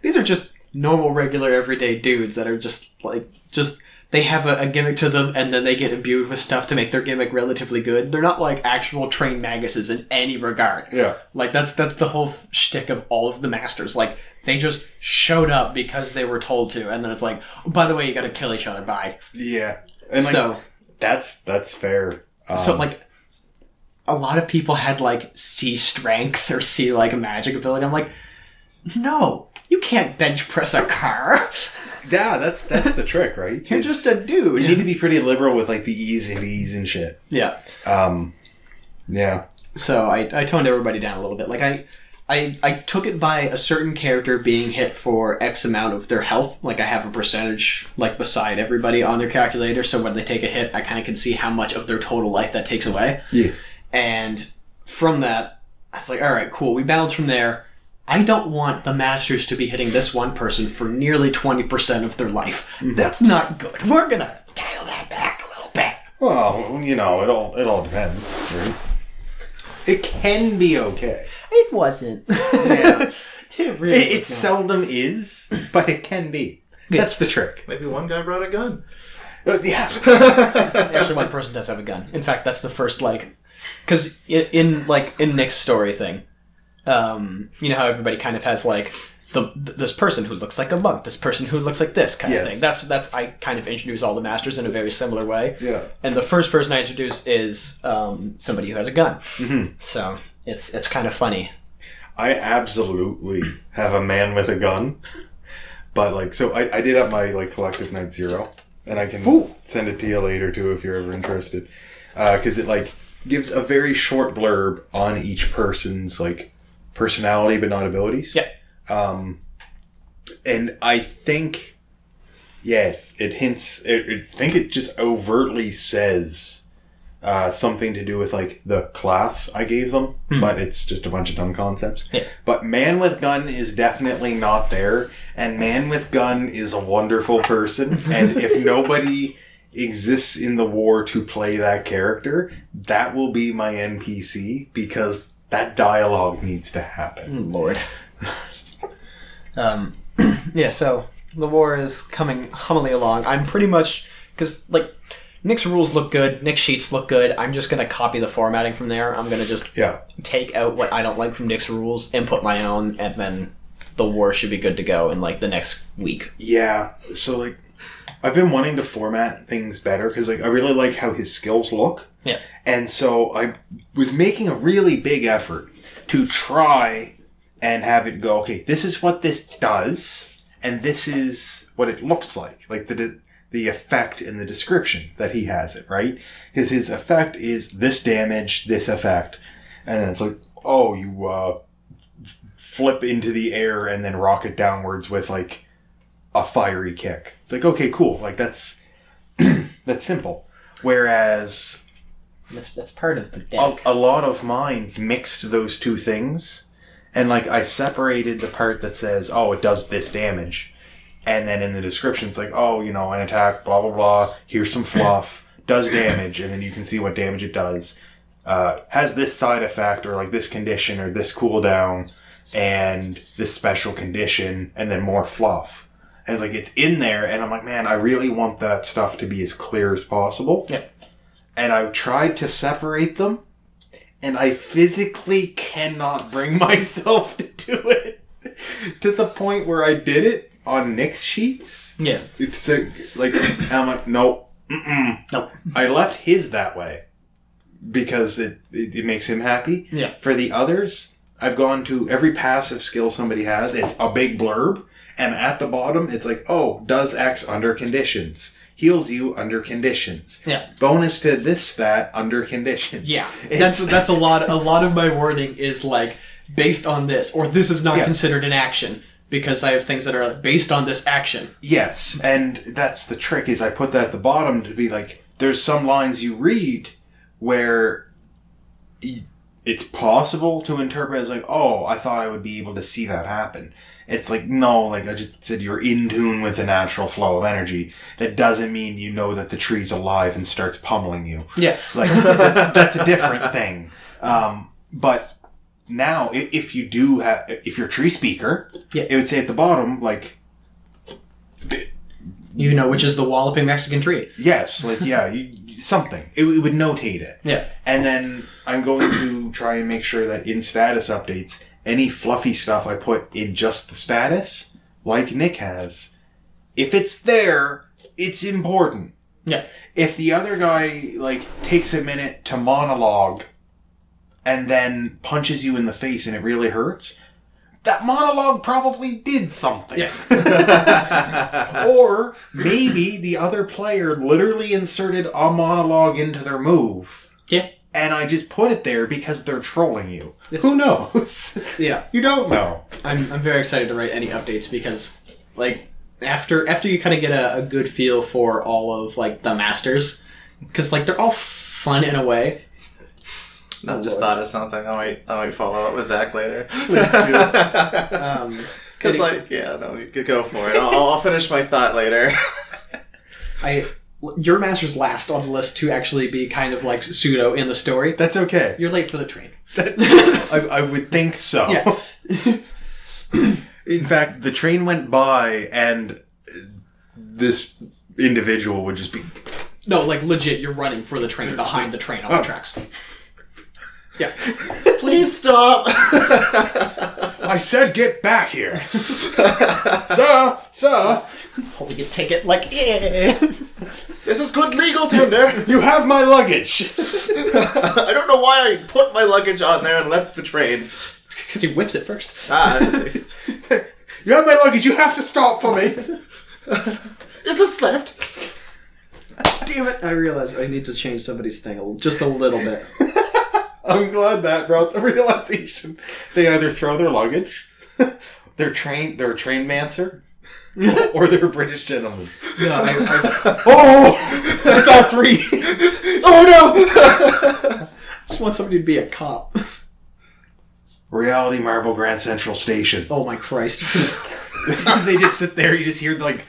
these are just normal, regular, everyday dudes that are just, like, just... They have a, a gimmick to them, and then they get imbued with stuff to make their gimmick relatively good. They're not, like, actual trained maguses in any regard. Yeah. Like, that's that's the whole shtick of all of the masters. Like, they just showed up because they were told to, and then it's like, oh, by the way, you gotta kill each other, bye. Yeah. And, like, so, that's, that's fair. Um, so, like, a lot of people had, like, C strength or C, like, magic ability. I'm like, no, you can't bench press a car. Yeah, that's that's the trick, right? You're it's, just a dude. You need to be pretty liberal with, like, the ease and ease and shit. Yeah. Um, yeah. So I, I toned everybody down a little bit. Like, I, I I took it by a certain character being hit for X amount of their health. Like, I have a percentage, like, beside everybody on their calculator, so when they take a hit, I kind of can see how much of their total life that takes away. Yeah. And from that, I was like, all right, cool. We balance from there. I don't want the masters to be hitting this one person for nearly twenty percent of their life. That's not good. We're going to dial that back a little bit. Well, you know, it all it all depends, right? It can be okay. It wasn't. Yeah. It really It, it seldom is, but it can be. Good. That's the trick. Maybe one guy brought a gun. Uh, yeah. Actually, one person does have a gun. In fact, that's the first, like... Because in, in, like, in Nick's story thing... Um, you know how everybody kind of has, like, the this person who looks like a monk, this person who looks like this kind yes. of thing. That's that's I kind of introduce all the masters in a very similar way. Yeah. And the first person I introduce is um, somebody who has a gun. Mm-hmm. So it's it's kind of funny. I absolutely have a man with a gun, but like so I, I did up my like collective Night Zero, and I can Ooh. send it to you later too if you're ever interested, because uh, it like gives a very short blurb on each person's like. Personality, but not abilities. Yeah. Um, and I think, yes, it hints. It, it, I think it just overtly says uh, something to do with like the class I gave them, mm. but it's just a bunch of dumb concepts. Yeah. But man with gun is definitely not there, and man with gun is a wonderful person. And if nobody exists in the war to play that character, that will be my N P C because. That dialogue needs to happen. Lord. um, yeah, so the war is coming humbly along. I'm pretty much... Because, like, Nick's rules look good. Nick's sheets look good. I'm just going to copy the formatting from there. I'm going to just yeah. take out what I don't like from Nick's rules and put my own, and then the war should be good to go in, like, the next week. Yeah, so, like, I've been wanting to format things better because, like, I really like how his skills look. Yeah. And so I was making a really big effort to try and have it go, okay, this is what this does, and this is what it looks like. Like the de- the effect in the description that he has it, right? His, his effect is this damage, this effect. And then it's like, oh, you uh, f- flip into the air and then rocket downwards with, like, a fiery kick. It's like, okay, cool. Like, that's that's simple. Whereas... That's, that's part of the deck. A, a lot of mine mixed those two things, and like I separated the part that says, "Oh, it does this damage," and then in the description it's like, "Oh, you know, an attack, blah blah blah. Here's some fluff, does damage," and then you can see what damage it does. Uh, has this side effect, or like this condition, or this cooldown, and this special condition, and then more fluff. And it's like it's in there, and I'm like, man, I really want that stuff to be as clear as possible. Yep. And I tried to separate them, and I physically cannot bring myself to do it to the point where I did it on Nick's sheets. Yeah. It's a, like, I'm like, nope. Mm-mm. Nope. I left his that way because it, it, it makes him happy. Yeah. For the others, I've gone to every passive skill somebody has. It's a big blurb, and at the bottom, it's like, oh, does X under conditions. Heals you under conditions. Yeah. Bonus to this stat under conditions. Yeah. It's that's that's a lot. A lot of my wording is like based on this, or this is not yeah. considered an action because I have things that are based on this action. Yes, and that's the trick, is I put that at the bottom to be like, there's some lines you read where it's possible to interpret as like, oh, I thought I would be able to see that happen. It's like, no, like I just said, you're in tune with the natural flow of energy. That doesn't mean you know that the tree's alive and starts pummeling you. Yes. Like, that's, that's a different thing. Um, but now, if you do have, if you're a tree speaker, yeah. it would say at the bottom, like... You know, which is the walloping Mexican tree. Yes, like, yeah, you, something. It, it would notate it. Yeah. And then I'm going to try and make sure that in status updates... any fluffy stuff I put in just the status, like Nick has, if it's there, it's important. Yeah. If the other guy, like, takes a minute to monologue and then punches you in the face and it really hurts, that monologue probably did something. Yeah. Or maybe the other player literally inserted a monologue into their move. Yeah. And I just put it there because they're trolling you. It's, Who knows? Yeah. You don't know. I'm I'm very excited to write any updates because, like, after after you kind of get a, a good feel for all of, like, the masters, because, like, they're all fun in a way. I oh, just Lord. thought of something. I might, I might follow up with Zach later. Please do. um, Because, like, yeah, no, you could go for it. I'll, I'll finish my thought later. I... Your master's last on the list to actually be kind of like pseudo in the story. That's okay. You're late for the train. I, I would think so. Yeah. In fact, the train went by and this individual would just be... No, like legit, you're running for the train behind the train on oh. the tracks. Yeah. Please stop! I said get back here! Sir! Sir! Holding a ticket like, yeah. This is good legal tender! You have my luggage! I don't know why I put my luggage on there and left the train. Because he whips it first. Ah, you have my luggage, you have to stop for me! Is this left? Damn it! I realize I need to change somebody's thing just a little bit. I'm glad that brought the realization. They either throw their luggage, they're train, they're a trainmancer, or they're a British gentleman. Yeah, I, I, oh, that's all three. Oh no! I just want somebody to be a cop. Reality Marble Grand Central Station. Oh my Christ! They just sit there. You just hear like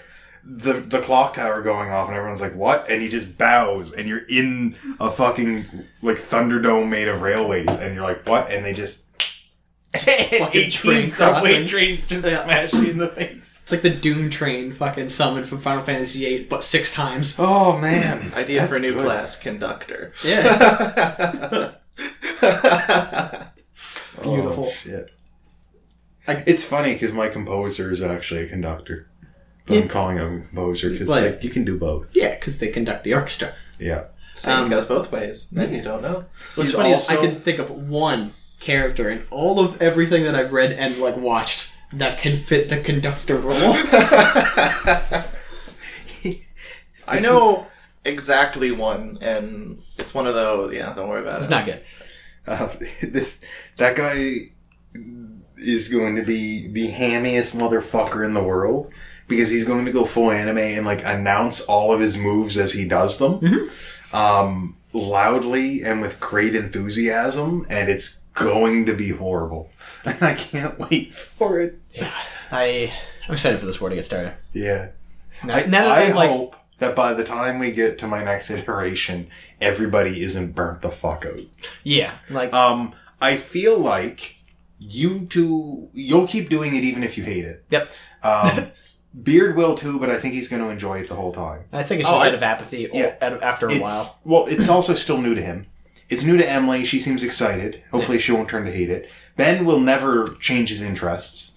the the clock tower going off, and everyone's like, "What?" And he just bows, and you're in a fucking like Thunderdome made of railways, and you're like, "What?" And they just, just eighteen train subway trains just yeah. smash you in the face. It's like the Doom Train fucking summoned from Final Fantasy eight, but six times. Oh man! Idea That's for a new good. class, conductor. Yeah. Beautiful. Oh, shit. I, it's funny because my composer is actually a conductor. But yeah. I'm calling him composer because well, like, you can do both. Yeah, because they conduct the orchestra. Yeah. Same um, goes both ways. Maybe yeah. you don't know. What's funny also... is I can think of one character in all of everything that I've read and like watched that can fit the conductor role. I know exactly one, and it's one of those. Yeah, don't worry about it's it. It's not good. Uh, this that guy is going to be the hammiest motherfucker in the world. Because he's going to go full anime and, like, announce all of his moves as he does them. Mm-hmm. Um, loudly and with great enthusiasm. And it's going to be horrible. And I can't wait for it. Yeah. I, I'm excited for this war to get started. Yeah. Now, I, now I, I hope like... that by the time we get to my next iteration, everybody isn't burnt the fuck out. Yeah. Like... Um, I feel like you two... You'll keep doing it even if you hate it. Yep. Um... Beard will too, but I think he's going to enjoy it the whole time. I think it's just oh, out I, of apathy yeah, after a while. Well, it's also still new to him. It's new to Emily. She seems excited. Hopefully she won't turn to hate it. Ben will never change his interests.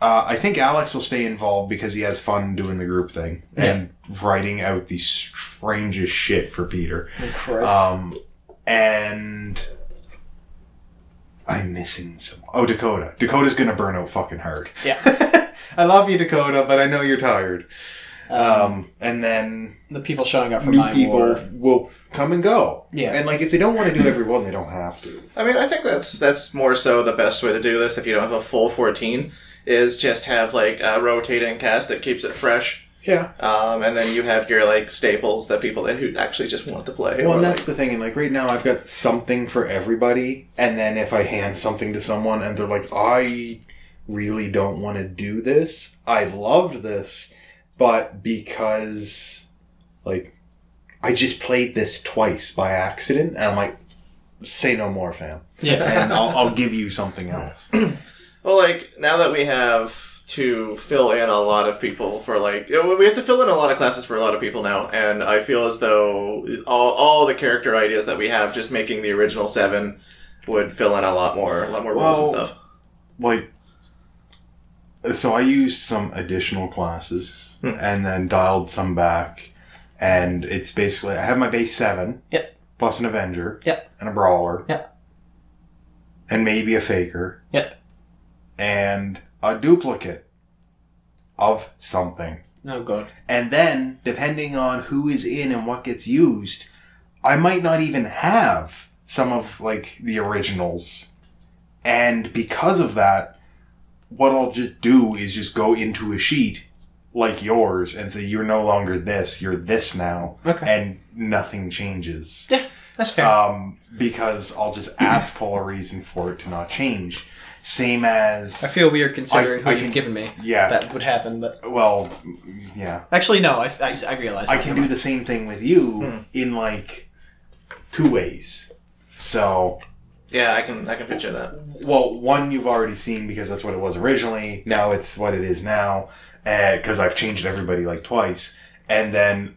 Uh, I think Alex will stay involved because he has fun doing the group thing and yeah. writing out the strangest shit for Peter. Of course. Um, and... I'm missing some... Oh, Dakota. Dakota's going to burn out fucking hard. Yeah. I love you, Dakota, but I know you're tired. Um, and then the people showing up for new people war. will come and go. Yeah, and like if they don't want to do every one, they don't have to. I mean, I think that's that's more so the best way to do this. If you don't have a full fourteen, is just have like a rotating cast that keeps it fresh. Yeah, um, and then you have your like staples, the people that who actually just want to play. Well, and that's like, the thing. And like right now, I've got something for everybody. And then if I hand something to someone and they're like, "I really don't want to do this. I loved this." But because, like, I just played this twice by accident, and I'm like, say no more, fam. Yeah. And I'll, I'll give you something else. Well, like, now that we have to fill in a lot of people for, like, we have to fill in a lot of classes for a lot of people now, and I feel as though all, all the character ideas that we have, just making the original seven, would fill in a lot more, a lot more roles well, and stuff. Like, so I used some additional classes. And then dialed some back, and it's basically I have my base seven, yep, plus an Avenger, yep, and a Brawler, yep, and maybe a Faker, yep, and a duplicate of something. Oh god! And then depending on who is in and what gets used, I might not even have some of like the originals, and because of that, what I'll just do is just go into a sheet. Like yours, and say you're no longer this, you're this now, okay. And nothing changes. Yeah, that's fair. Um, because I'll just ask Paul a reason for it to not change. Same as... I feel weird considering I, who I you've can, given me. Yeah. That would happen, but... Well, yeah. Actually, no, I, I, I realize... I can do the same thing with you mm. in, like, two ways. So... Yeah, I can I can picture that. Well, one you've already seen because that's what it was originally. Now it's what it is now. Because uh, I've changed everybody like twice, and then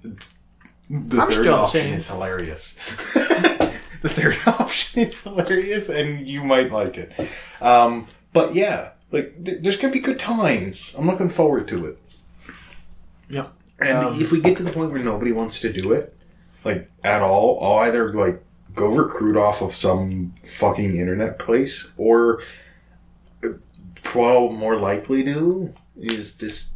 the I'm third option saying. is hilarious. The third option is hilarious, and you might like it. Um, but yeah, like th- there's gonna be good times. I'm looking forward to it. Yeah, and um, if we get to the point where nobody wants to do it, like at all, I'll either like go recruit off of some fucking internet place, or probably more likely to. Is just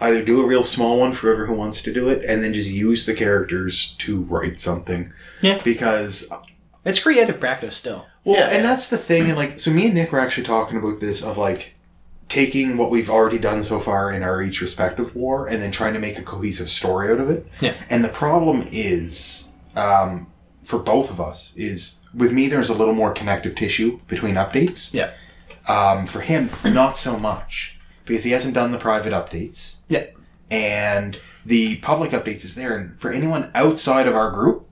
either do a real small one for whoever who wants to do it, and then just use the characters to write something. Yeah, because it's creative practice still. Well, yeah, and yeah. that's the thing. And like, so me and Nick were actually talking about this of like taking what we've already done so far in our each respective war, and then trying to make a cohesive story out of it. Yeah. And the problem is, um, for both of us, is with me there's a little more connective tissue between updates. Yeah. Um, for him, not so much. Because he hasn't done the private updates. Yeah. And the public updates is there. And for anyone outside of our group,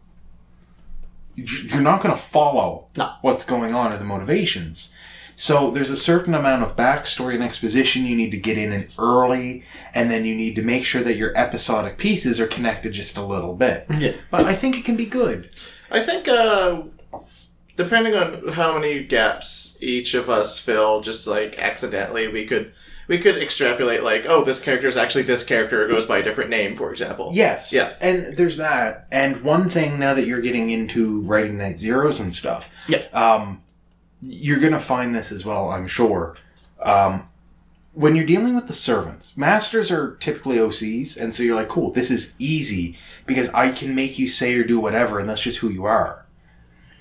you're not going to follow no. what's going on or the motivations. So there's a certain amount of backstory and exposition you need to get in and early. And then you need to make sure that your episodic pieces are connected just a little bit. Yeah. But I think it can be good. I think... Uh... Depending on how many gaps each of us fill, just, like, accidentally, we could we could extrapolate, like, oh, this character is actually this character or goes by a different name, for example. Yes. Yeah. And there's that. And one thing, now that you're getting into writing Night Zeros and stuff, yeah. um, you're going to find this as well, I'm sure. Um, when you're dealing with the servants, masters are typically O Cs, and so you're like, cool, this is easy, because I can make you say or do whatever, and that's just who you are.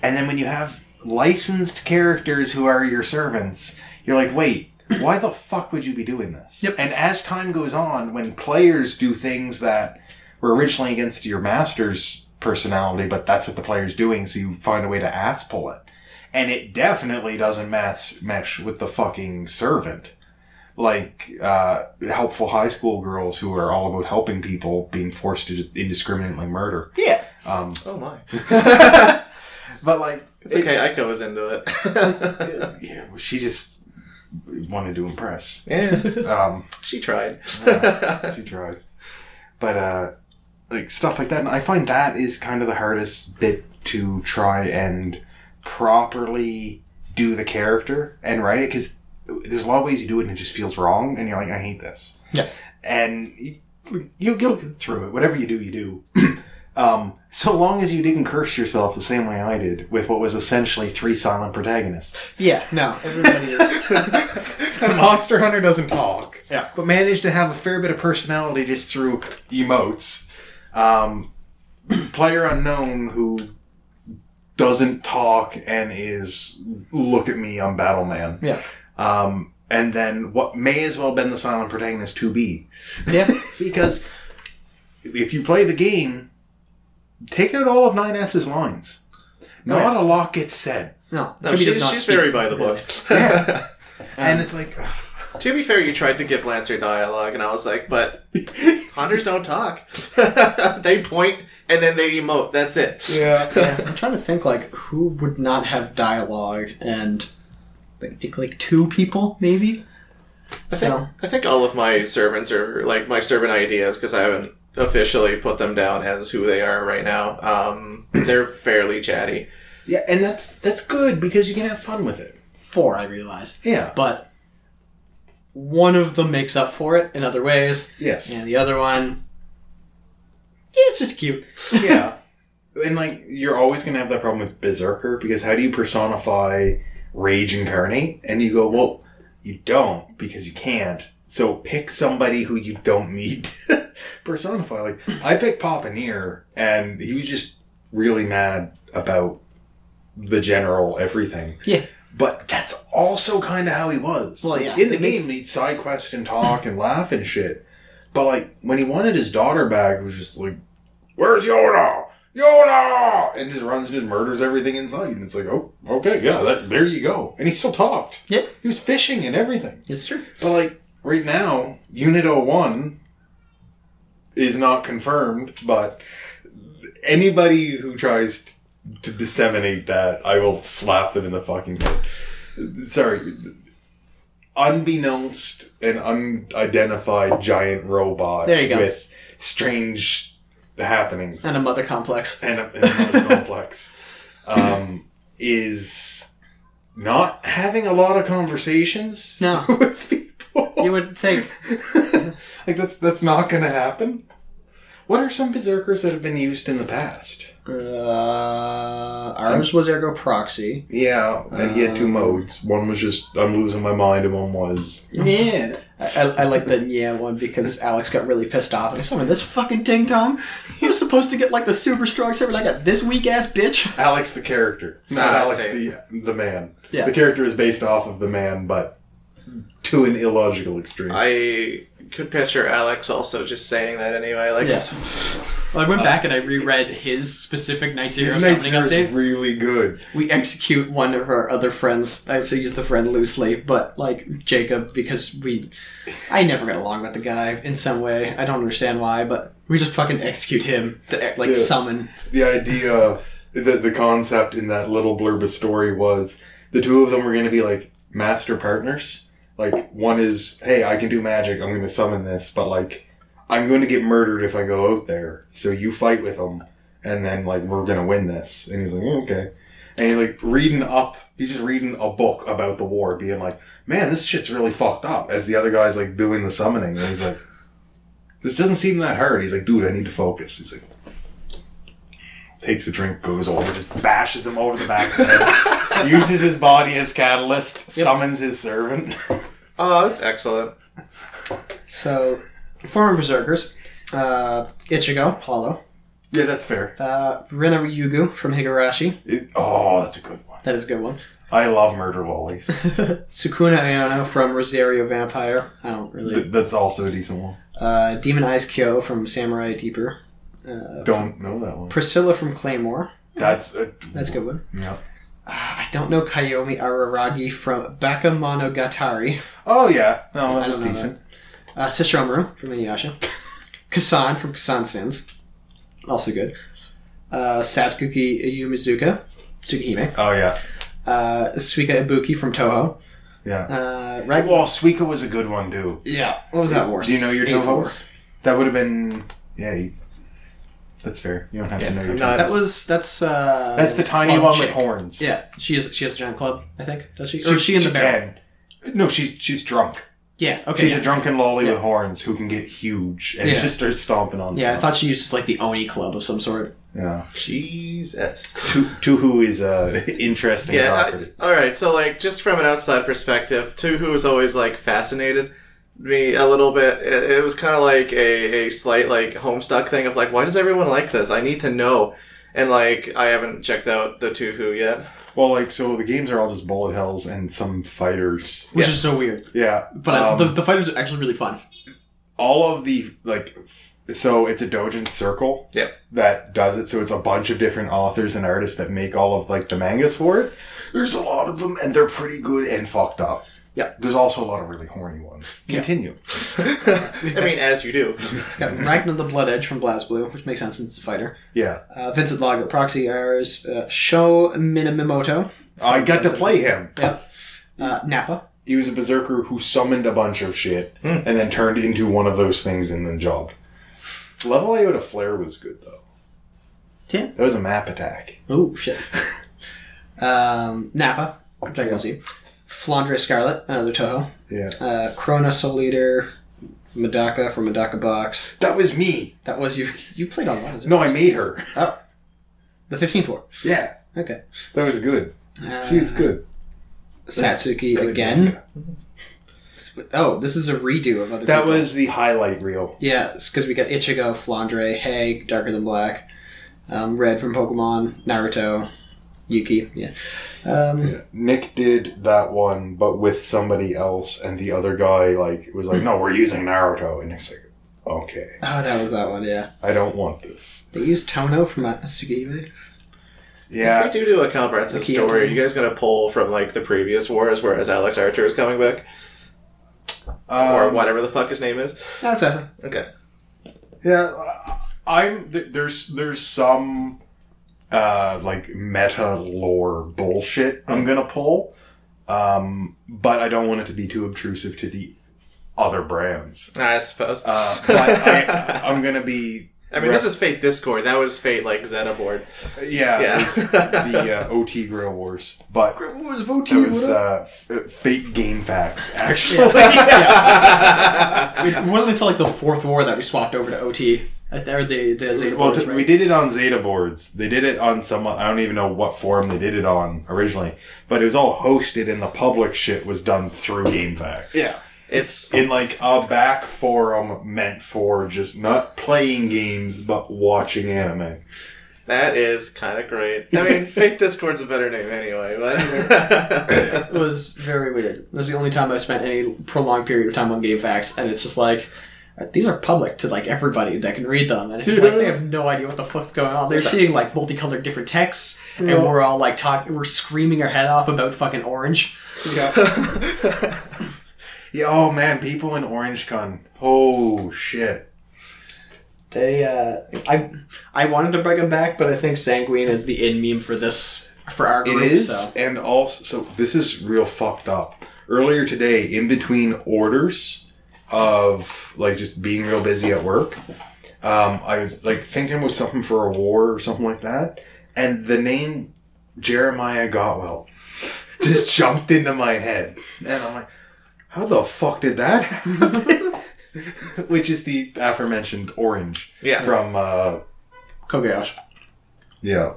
And then when you have licensed characters who are your servants, you're like, wait, why the fuck would you be doing this? Yep. And as time goes on, when players do things that were originally against your master's personality, but that's what the player's doing, so you find a way to ass pull it. And it definitely doesn't mass- mesh with the fucking servant. Like, uh, helpful high school girls who are all about helping people being forced to just indiscriminately murder. Yeah. Um, oh my. But like, it's okay. It, Aiko was into it. Yeah, well, she just wanted to impress. Yeah, um, she tried. uh, she tried, but uh, like stuff like that, and I find that is kind of the hardest bit to try and properly do the character and write it, because there's a lot of ways you do it and it just feels wrong, and you're like, I hate this. Yeah, and you, you'll get through it. Whatever you do, you do. Um, so long as you didn't curse yourself the same way I did with what was essentially three silent protagonists. Yeah, no. Everybody is. Monster Hunter doesn't talk, yeah, but managed to have a fair bit of personality just through emotes. Um, player unknown who doesn't talk and is, look at me, I'm Battleman. Yeah. Um, and then what may as well have been the silent protagonist two B. Yeah. Because if you play the game, take out all of nine S's lines. Not yeah. a lot gets said. No, no she, she's, she's very by the book. Really. Yeah. um, and it's like... To be fair, you tried to give Lancer dialogue, and I was like, but hunters don't talk. They point, and then they emote. That's it. Yeah. yeah. I'm trying to think, like, who would not have dialogue, and I think, like, two people, maybe? I, so. think, I think all of my servants are, like, my servant ideas, because I haven't officially put them down as who they are right now. Um, they're fairly chatty. Yeah, and that's that's good, because you can have fun with it. Four, I realized. Yeah. But... one of them makes up for it in other ways. Yes. And the other one, yeah, it's just cute. Yeah. And, like, you're always going to have that problem with Berserker, because how do you personify Rage Incarnate? And you go, well, you don't, because you can't. So pick somebody who you don't need to personify. Like, I picked Poppaneer, and he was just really mad about the general everything. Yeah. But that's also kind of how he was. Well, yeah. In the game, he'd side quest and talk and laugh and shit. But, like, when he wanted his daughter back, it was just like, where's Yoda? Yoda! And just runs and just murders everything inside. And it's like, oh, okay, yeah, that, there you go. And he still talked. Yeah. He was fishing and everything. It's true. But, like, right now, Unit oh one is not confirmed, but anybody who tries to... to disseminate that, I will slap them in the fucking head. Sorry. Unbeknownst and unidentified giant robot there you go. With strange happenings. And a mother complex. And a, and a mother complex. Um, is not having a lot of conversations no. with people. You wouldn't think. Like, that's, that's not going to happen. What are some berserkers that have been used in the past? Uh, ours was Ergo Proxy. Yeah, and he had two modes. One was just, I'm losing my mind, and one was... Yeah. I, I like the yeah one because Alex got really pissed off. Like, someone, this fucking ding-dong? He was supposed to get, like, the super strong server, and I got this weak-ass bitch? Alex the character. Not nah, Alex the, the man. Yeah. The character is based off of the man, but to an illogical extreme. I... could picture Alex also just saying that anyway. Like, yeah. Well, I went back and I reread his specific Night Zero something update. His Night really good. We execute one of our other friends. I still use the friend loosely, but, like, Jacob, because we... I never got along with the guy in some way. I don't understand why, but we just fucking execute him to, like, yeah. summon. The idea, the, the concept in that little blurb of story was the two of them were going to be, like, master partners. Like, one is, hey, I can do magic, I'm going to summon this, but, like, I'm going to get murdered if I go out there, so you fight with him, and then, like, we're going to win this. And he's like, oh, okay. And he's, like, reading up, he's just reading a book about the war, being like, man, this shit's really fucked up, as the other guy's, like, doing the summoning. And he's like, this doesn't seem that hard. He's like, dude, I need to focus. He's like, takes a drink, goes over, just bashes him over the back of the head. Uses his body as catalyst, yep. Summons his servant. Oh, that's excellent. So, former berserkers. Uh, Ichigo, Hollow. Yeah, that's fair. Uh, Rina Ryugu from Higurashi. It, oh, that's a good one. That is a good one. I love murder lollies. Sukuna Aono from Rosario Vampire. I don't really... Th- that's also a decent one. Uh, Demon Eyes Kyo from Samurai Deeper. Uh, don't know that one. Priscilla from Claymore. That's a... That's a good one. Yeah. I don't know Kayomi Araragi from Bakemonogatari. Oh, yeah. No, that was decent. That. Uh, Sesshomaru from Inuyasha. Kasan from Kasan Sins. Also good. Uh, Satsuki Yumizuka. Tsukihime. Oh, yeah. Uh, Suika Ibuki from Touhou. Yeah. Uh, right? Well, Suika was a good one, too. Yeah. What was that war? Do you know your Touhou? That would have been... Yeah, he's... That's fair. You don't have yeah, to know your no, that was that's uh, that's the tiny one chick. With horns. Yeah, she is. She has a giant club. I think does she? Or she, is she in she the barrel? Can. No, she's she's drunk. Yeah. Okay. She's yeah. a drunken lolly yeah. with horns who can get huge and yeah. just starts stomping on. Yeah, stuff. I thought she used like the Oni club of some sort. Yeah. Jesus. Touhou is uh, interesting yeah, property. I, all right, so like just from an outside perspective, Touhou has always like fascinated me a little bit. It, it was kind of like a, a slight like Homestuck thing of like, why does everyone like this? I need to know. And like I haven't checked out the Touhou yet. Well, like, so the games are all just bullet hells and some fighters. Which yeah. is so weird. Yeah. But um, the, the fighters are actually really fun. All of the, like, f- so it's a doujin circle yep. that does it. So it's a bunch of different authors and artists that make all of, like, the mangas for it. There's a lot of them, and they're pretty good and fucked up. Yeah. There's also a lot of really horny ones. Continue. Yeah. I mean, as you do. We've got Ragnar the Blood Edge from BlazBlue, which makes sense since it's a fighter. Yeah. Uh, Vincent Lager, Proxy Hours, uh, Sho Minamimoto. I got Vincent. to play him. Yep. Uh, Nappa. He was a berserker who summoned a bunch of shit mm. and then turned into one of those things and then jobbed. Level Iota Flare was good, though. Yeah. That was a map attack. Oh, shit. um, Nappa, which I can yeah. see. Flandre Scarlet, another Touhou. Yeah. Uh, Krona Soul Leader, Madaka from Madaka Box. That was me. That was you. You played online as well. No, I made her. Oh. The fifteenth War. Yeah. Okay. That was good. Uh, she was good. Satsuki again. Oh, this is a redo of other That people. Was the highlight reel. Yeah, because we got Ichigo, Flandre, Hay, Darker Than Black, um, Red from Pokemon, Naruto. Yuki, yeah. Um, yeah. Nick did that one, but with somebody else, and the other guy like was like, no, we're using Naruto. And Nick's like, okay. Oh, that was that one, yeah. I don't want this. They used Tono from Atsugi. Yeah. If we do do a comprehensive story, are you guys going to pull from like the previous wars, whereas Alex Archer is coming back? Um, or whatever the fuck his name is? That's everything. Okay. Yeah, I'm... Th- there's there's some... Uh, like meta lore bullshit I'm gonna pull, um, but I don't want it to be too obtrusive to the other brands. I suppose. Uh, but I, I'm gonna be. I mean, rep- this is Fate Discord. That was Fate like Zeta board. Yeah, yeah. It was the uh, O T Grill Wars, but Grill Wars of O T. It was uh, f- Fate GameFAQs. Actually, yeah. yeah. It wasn't until like the fourth war that we swapped over to O T. I th- the, the Zeta well, boards, t- right? We did it on Zeta boards. They did it on some... I don't even know what forum they did it on originally. But it was all hosted and the public shit was done through GameFAQs. Yeah. It's in like a back forum meant for just not playing games, but watching anime. That is kind of great. I mean, Fake Discord's a better name anyway, but... It was very weird. It was the only time I spent any prolonged period of time on GameFAQs, and it's just like... These are public to, like, everybody that can read them. And it's just, like, they have no idea what the fuck's going on. They're seeing, like, multicolored different texts, yeah. and we're all, like, talking... We're screaming our head off about fucking orange. Yeah. yeah, oh, man, people in OrangeCon. Oh, shit. They, uh... I I wanted to bring them back, but I think Sanguine is the in-meme for this... For our group, It is, so. and also... So, this is real fucked up. Earlier today, in between orders... of, like, just being real busy at work. Um, I was, like, thinking about something for a war or something like that, and the name Jeremiah Gottwell just jumped into my head. And I'm like, how the fuck did that happen? Which is the aforementioned orange yeah. from, uh... Kogayash. Yeah.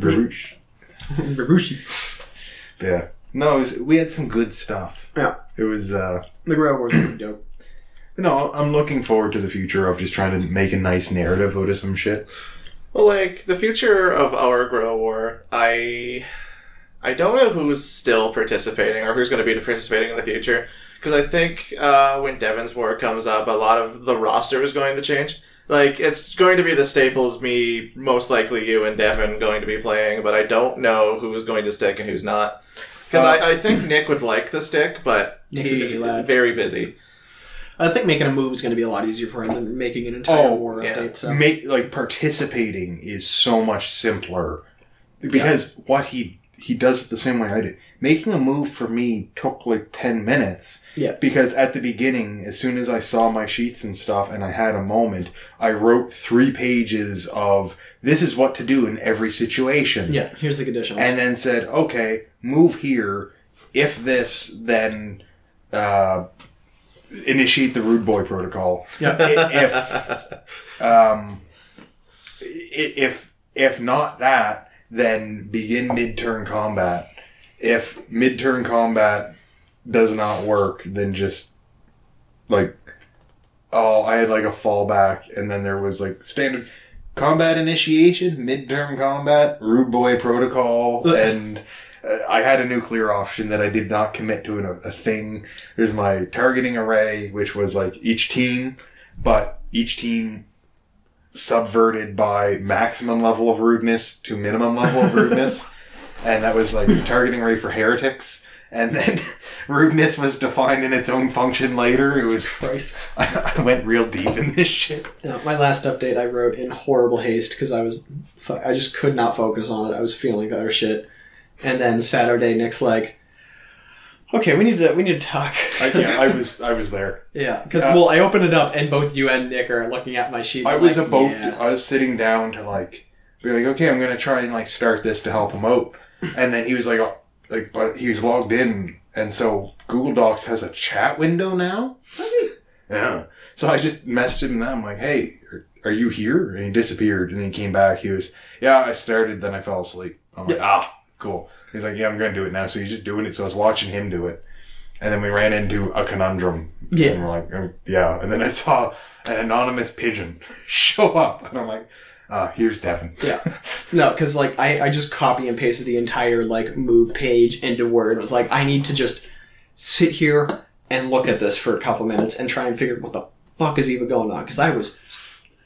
Baruch. Baruch. Yeah. No, it was, we had some good stuff. Yeah. It was, uh... The Guerrilla Wars were dope. No, I'm looking forward to the future of just trying to make a nice narrative out of some shit. Well, like, the future of our Guerrilla War, I... I don't know who's still participating or who's going to be participating in the future. Because I think uh, when Devin's War comes up, a lot of the roster is going to change. Like, it's going to be the staples, me, most likely you and Devin going to be playing, but I don't know who's going to stick and who's not. Because uh, I, I think Nick would like the stick, but Nick's he's busy lad. very busy. I think making a move is going to be a lot easier for him than making an entire oh, war yeah. update. So. Make, like, participating is so much simpler. Because yeah. what he he does it the same way I did. Making a move for me took, like, ten minutes. Yeah. Because at the beginning, as soon as I saw my sheets and stuff and I had a moment, I wrote three pages of... This is what to do in every situation. Yeah, here's the conditions. And then said, okay, move here. If this, then uh, initiate the rude boy protocol. Yeah. if um, if if not that, then begin mid-turn combat. If mid-turn combat does not work, then just like, oh, I had like a fallback, and then there was like standard combat initiation, mid-turn combat, rude boy protocol, and uh, I had a nuclear option that I did not commit to in a, a thing. There's my targeting array, which was like each team, but each team subverted by maximum level of rudeness to minimum level of rudeness. And that was like targeting array for heretics. And then rudeness was defined in its own function later. It was... Christ. I, I went real deep in this shit. Yeah, my last update I wrote in horrible haste because I was... I just could not focus on it. I was feeling utter shit. And then Saturday, Nick's like, okay, we need to we need to talk. I, yeah, I was I was there. Yeah, because uh, well, I opened it up and both you and Nick are looking at my sheet. I was like, about... Yeah. I was sitting down to like... Be like, okay, I'm going to try and like start this to help him out. And then he was like... Oh, like, but he's logged in, and so Google Docs has a chat window now? Yeah. So I just messaged him that. I'm like, hey, are, are you here? And he disappeared, and then he came back. He was, yeah, I started, then I fell asleep. I'm like, ah, cool. He's like, yeah, I'm going to do it now. So he's just doing it, so I was watching him do it. And then we ran into a conundrum. Yeah. And we're like, yeah. And then I saw an anonymous pigeon show up, and I'm like... Uh, here's Devin. Yeah. No, because, like, I, I just copy and pasted the entire, like, move page into Word. It was like, I need to just sit here and look at this for a couple minutes and try and figure out what the fuck is even going on. Because I was...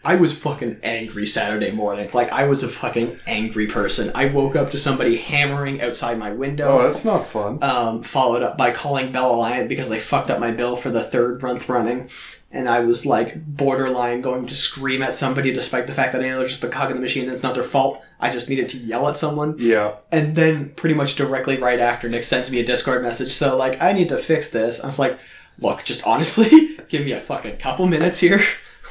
I was fucking angry Saturday morning. Like, I was a fucking angry person. I woke up to somebody hammering outside my window. Oh, that's not fun. Um, followed up by calling Bell Alliant because they fucked up my bill for the third month running. And I was, like, borderline going to scream at somebody despite the fact that I know they're just the cog in the machine and it's not their fault. I just needed to yell at someone. Yeah. And then pretty much directly right after, Nick sends me a Discord message. So, like, I need to fix this. I was like, look, just honestly, give me a fucking couple minutes here.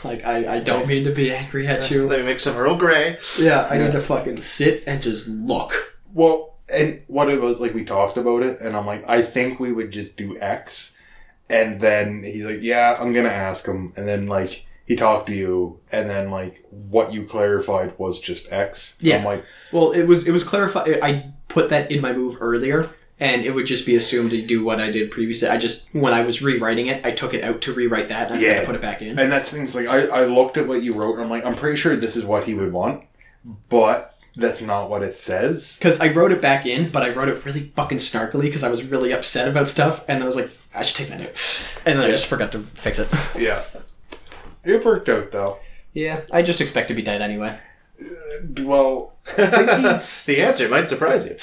Like, I, I don't mean to be angry at you. They make some real gray. Yeah, I yeah. need to fucking sit and just look. Well, and what it was, like, we talked about it, and I'm like, I think we would just do X. And then he's like, yeah, I'm going to ask him. And then, like, he talked to you, and then, like, what you clarified was just X. Yeah. I'm like... Well, it was, it was clarified. I put that in my move earlier, and it would just be assumed to do what I did previously. I just, when I was rewriting it, I took it out to rewrite that, and yeah. I had to put it back in. And that's things like, I, I looked at what you wrote, and I'm like, I'm pretty sure this is what he would want, but that's not what it says. Because I wrote it back in, but I wrote it really fucking snarkily, because I was really upset about stuff, and I was like, I should take that out. And then yeah. I just forgot to fix it. Yeah. It worked out, though. Yeah, I just expect to be dead anyway. Uh, well... the answer might surprise you.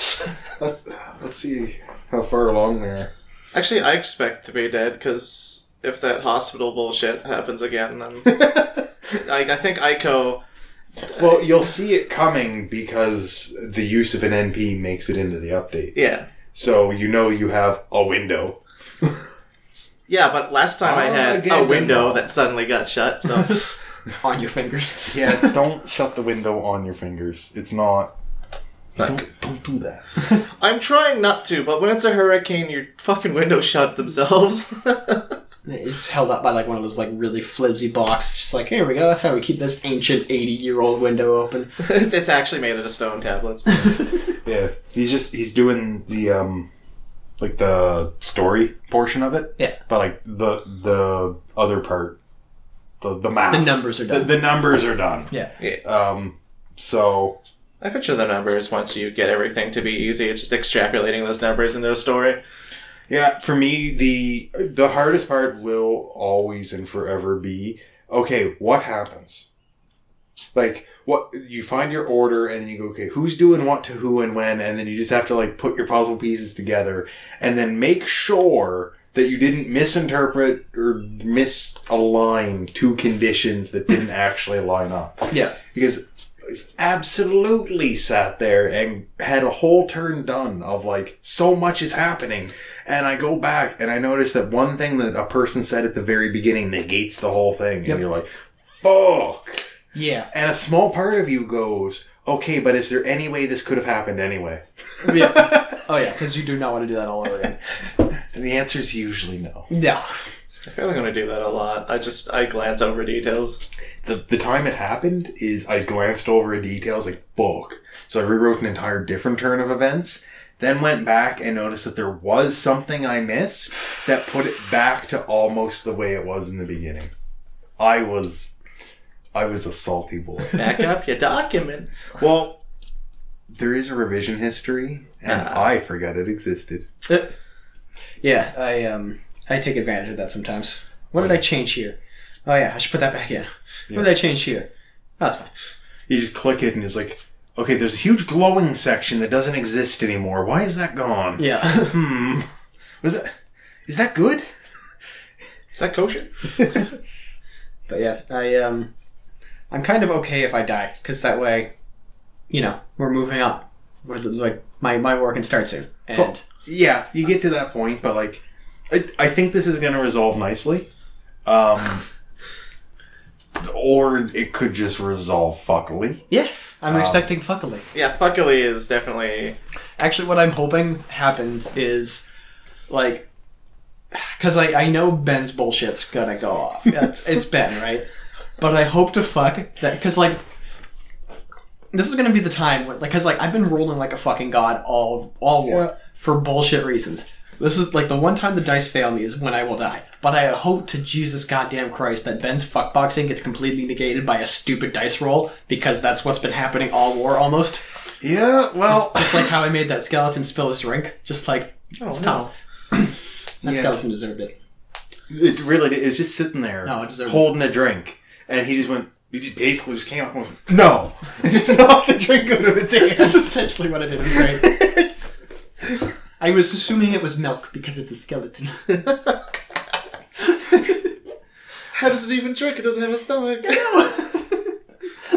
Let's let's see how far along we are. Actually, I expect to be dead because if that hospital bullshit happens again, then I, I think Ico. Well, you'll see it coming because the use of an N P makes it into the update. Yeah. So you know you have a window. Yeah, but last time oh, I had again, a window that suddenly got shut. So. On your fingers. Yeah, don't shut the window on your fingers. It's not... It's not don't, don't do that. I'm trying not to, but when it's a hurricane, your fucking windows shut themselves. It's held up by like one of those like really flimsy blocks. Just like, here we go, that's how we keep this ancient eighty-year-old window open. It's actually made out of stone tablets. Yeah. He's just... He's doing the, um... like the story portion of it. Yeah. But like the the other part... The, the math. The numbers are done. The, the numbers are done. Yeah. yeah. Um, so... I picture the numbers once you get everything to be easy. It's just extrapolating those numbers in their story. Yeah, for me, the the hardest part will always and forever be, okay, what happens? Like, what you find your order and then you go, okay, who's doing what to who and when, and then you just have to, like, put your puzzle pieces together and then make sure... that you didn't misinterpret or misalign two conditions that didn't actually line up. Yeah. Because I've absolutely sat there and had a whole turn done of like, so much is happening. And I go back and I notice that one thing that a person said at the very beginning negates the whole thing. And yep. You're like, fuck. Yeah. And a small part of you goes, okay, but is there any way this could have happened anyway? Yeah. Oh yeah, because you do not want to do that all over again. And the answer is usually no. No. I feel like I'm going to do that a lot. I just, I glance over details. The the time it happened is I glanced over details like bulk. So I rewrote an entire different turn of events, then went back and noticed that there was something I missed that put it back to almost the way it was in the beginning. I was, I was a salty boy. Back up your documents. Well, there is a revision history, and uh, I forgot it existed. Uh, yeah, I um, I take advantage of that sometimes. What did I change here? Oh yeah, I should put that back in. Yeah. What did I change here? Oh, that's fine. You just click it and it's like, okay, there's a huge glowing section that doesn't exist anymore. Why is that gone? Yeah. hmm. Was that? Is that good? Is that kosher? But yeah, I um, I'm kind of okay if I die, because that way, you know, we're moving on. We're like my my war can start soon. And well, yeah, you get to that point, but like, I I think this is going to resolve nicely. Um. Or it could just resolve fuckily. Yeah, I'm um, expecting fuckily. Yeah, fuckily is definitely... Actually, what I'm hoping happens is, like... Because I, I know Ben's bullshit's gonna go off. It's, it's Ben, right? But I hope to fuck that... Because, like... This is gonna be the time... Because, like, 'cause, like, I've been rolling like a fucking god all, all yeah. war for bullshit reasons. This is, like, the one time the dice fail me is when I will die. But I hope to Jesus goddamn Christ that Ben's fuckboxing gets completely negated by a stupid dice roll, because that's what's been happening all war, almost. Yeah, well... Just, just like how I made that skeleton spill his drink. Just like, oh, stop. No. That yeah. skeleton deserved it. It really did. It was just sitting there, no, it deserved holding it. a drink. And he just went... He just basically just came up and was like, no! And just knocked the drink out of his hand. That's essentially what I did. It was great. I was assuming it was milk because it's a skeleton. How does it even drink? It doesn't have a stomach.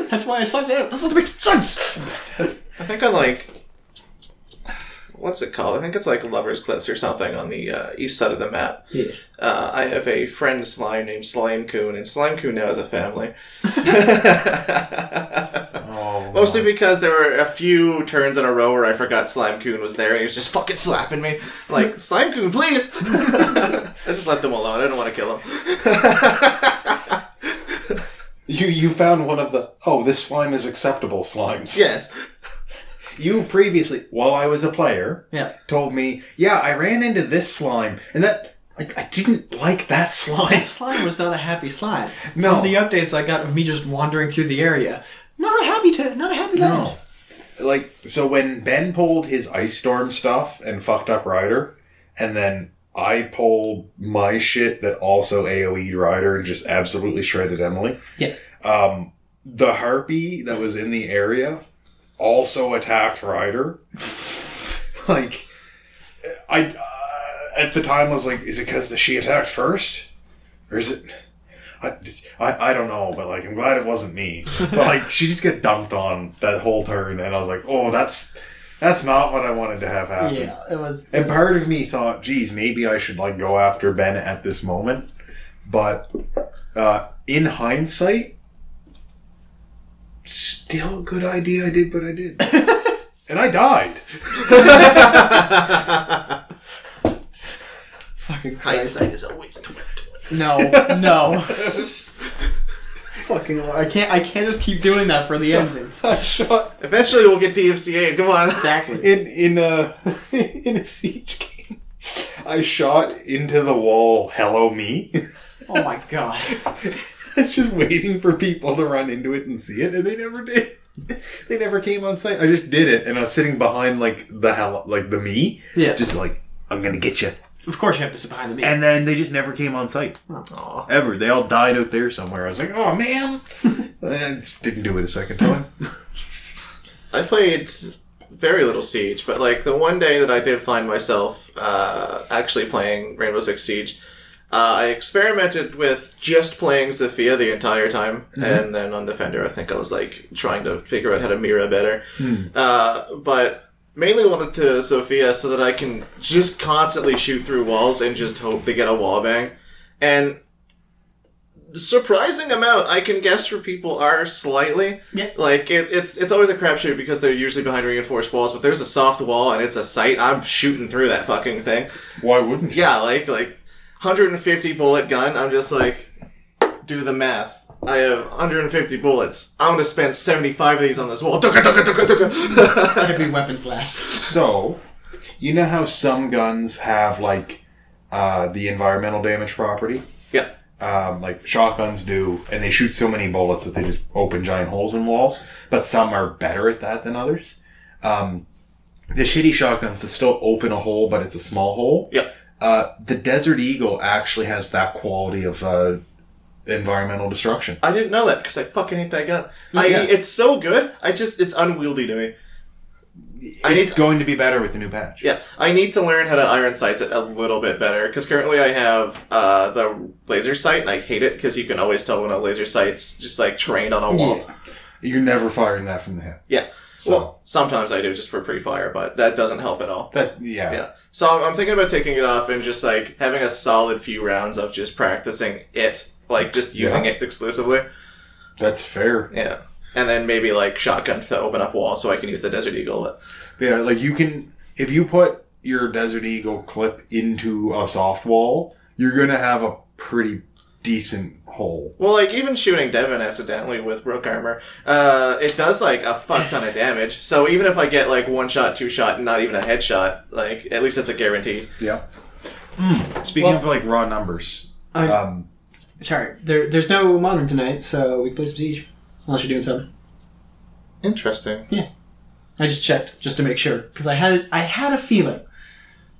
That's why I signed it out. That's not to make sense. I think on like, what's it called? I think it's like Lover's Cliffs or something on the uh, east side of the map. Yeah. Uh, I have a friend slime named Slimecoon, and Slimecoon now has a family. Oh, mostly because there were a few turns in a row where I forgot Slimecoon was there, and he was just fucking slapping me. Like, Slimecoon, please! I just left him alone. I didn't want to kill him. you you found one of the, oh, this slime is acceptable slimes. Yes. You previously, while I was a player, yeah. told me, yeah, I ran into this slime, and that... Like, I didn't like that slime. That slime was not a happy slime. No. From the updates I got of me just wandering through the area. Not a happy t- not a happy no. Time. Like, so when Ben pulled his Ice Storm stuff and fucked up Ryder, and then I pulled my shit that also AoE'd Ryder and just absolutely shredded Emily. Yeah. Um, the Harpy that was in the area also attacked Ryder. Like, I... At the time, I was like, is it because she attacked first? Or is it... I, I, I don't know, but, like, I'm glad it wasn't me. But, like, she just got dumped on that whole turn, and I was like, oh, that's that's not what I wanted to have happen. Yeah, it was... And part of me thought, geez, maybe I should, like, go after Ben at this moment. But, uh, in hindsight, still a good idea I did what I did. And I died. Hindsight is always twenty twenty. No, no. Fucking, I can't. I can't just keep doing that for the so, endings. Shot. Eventually, we'll get D M C A. Come on, exactly. In in a in a siege game, I shot into the wall. Hello, me. Oh my god! I was just waiting for people to run into it and see it, and they never did. They never came on site. I just did it, and I was sitting behind like the hello, like the me. Yeah. Just like, I'm gonna get you. Of course you have to sit behind the meeting. And then they just never came on site. Oh. Ever. They all died out there somewhere. I was like, oh, man. I just didn't do it a second time. I played very little Siege, but like the one day that I did find myself uh, actually playing Rainbow Six Siege, uh, I experimented with just playing Zephyr the entire time. Mm-hmm. And then on Defender, I think I was like trying to figure out how to Mira better. Mm. Uh, but... Mainly wanted to Sophia so that I can just constantly shoot through walls and just hope to get a wall bang. And surprising amount, I can guess for people are slightly. Yeah. Like, it, it's it's always a crapshoot because they're usually behind reinforced walls, but there's a soft wall and it's a sight. I'm shooting through that fucking thing. Why wouldn't you? Yeah, like, like one hundred fifty bullet gun, I'm just like, do the math. I have one hundred fifty bullets. I'm gonna spend seventy-five of these on this wall. Duka, duka, duka, duka. Heavy weapon slash. So, you know how some guns have, like, uh, the environmental damage property? Yeah. Um, like, shotguns do, and they shoot so many bullets that they just open giant holes in walls. But some are better at that than others. Um, the shitty shotguns that still open a hole, but it's a small hole. Yeah. Uh, the Desert Eagle actually has that quality of, uh, environmental destruction. I didn't know that, because I fucking hate that gun. Yeah. I, it's so good, I just, it's unwieldy to me. It's I need, going to be better with the new patch. Yeah, I need to learn how to iron sights it a little bit better, because currently I have uh, the laser sight, and I hate it, because you can always tell when a laser sight's just, like, trained on a wall. Yeah. You're never firing that from the hip. Yeah. So. Well, sometimes I do just for pre-fire, but that doesn't help at all. That, yeah. Yeah. So I'm thinking about taking it off and just, like, having a solid few rounds of just practicing it. Like, just using yeah. it exclusively. That's fair. Yeah. And then maybe, like, shotgun to open up walls so I can use the Desert Eagle. But... yeah, like, you can... if you put your Desert Eagle clip into a soft wall, you're going to have a pretty decent hole. Well, like, even shooting Devin accidentally with Rook Armor, uh, it does, like, a fuck ton of damage. So even if I get, like, one shot, two shot, and not even a headshot, like, at least it's a guarantee. Yeah. Mm. Speaking well, of, like, raw numbers... I... Um... Sorry, there, there's no modern tonight, so we play some Siege. Unless you're doing something. Interesting. Yeah. I just checked, just to make sure. Because I had I had a feeling.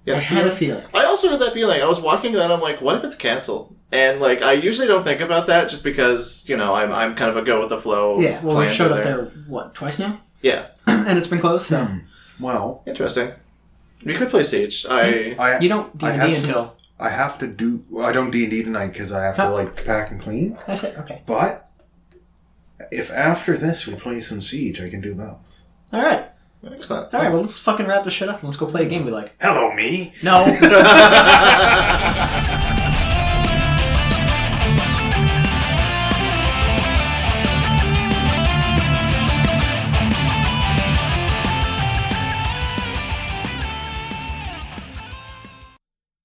Yeah, I had a feeling. I also had that feeling. I was walking down, I'm like, what if it's cancelled? And, like, I usually don't think about that, just because, you know, I'm I'm kind of a go-with-the-flow. Yeah, well, we've showed up there. there, what, twice now? Yeah. And it's been closed, so... Hmm. Wow. Interesting. We could play Siege. I... I you don't D and D until... Some... I have to do... I don't D and D tonight because I have to, like, pack and clean. That's it, okay. But if after this we play some Siege, I can do both. All right. Excellent. All right, well, let's fucking wrap this shit up and let's go play a game we like. Hello, me. No.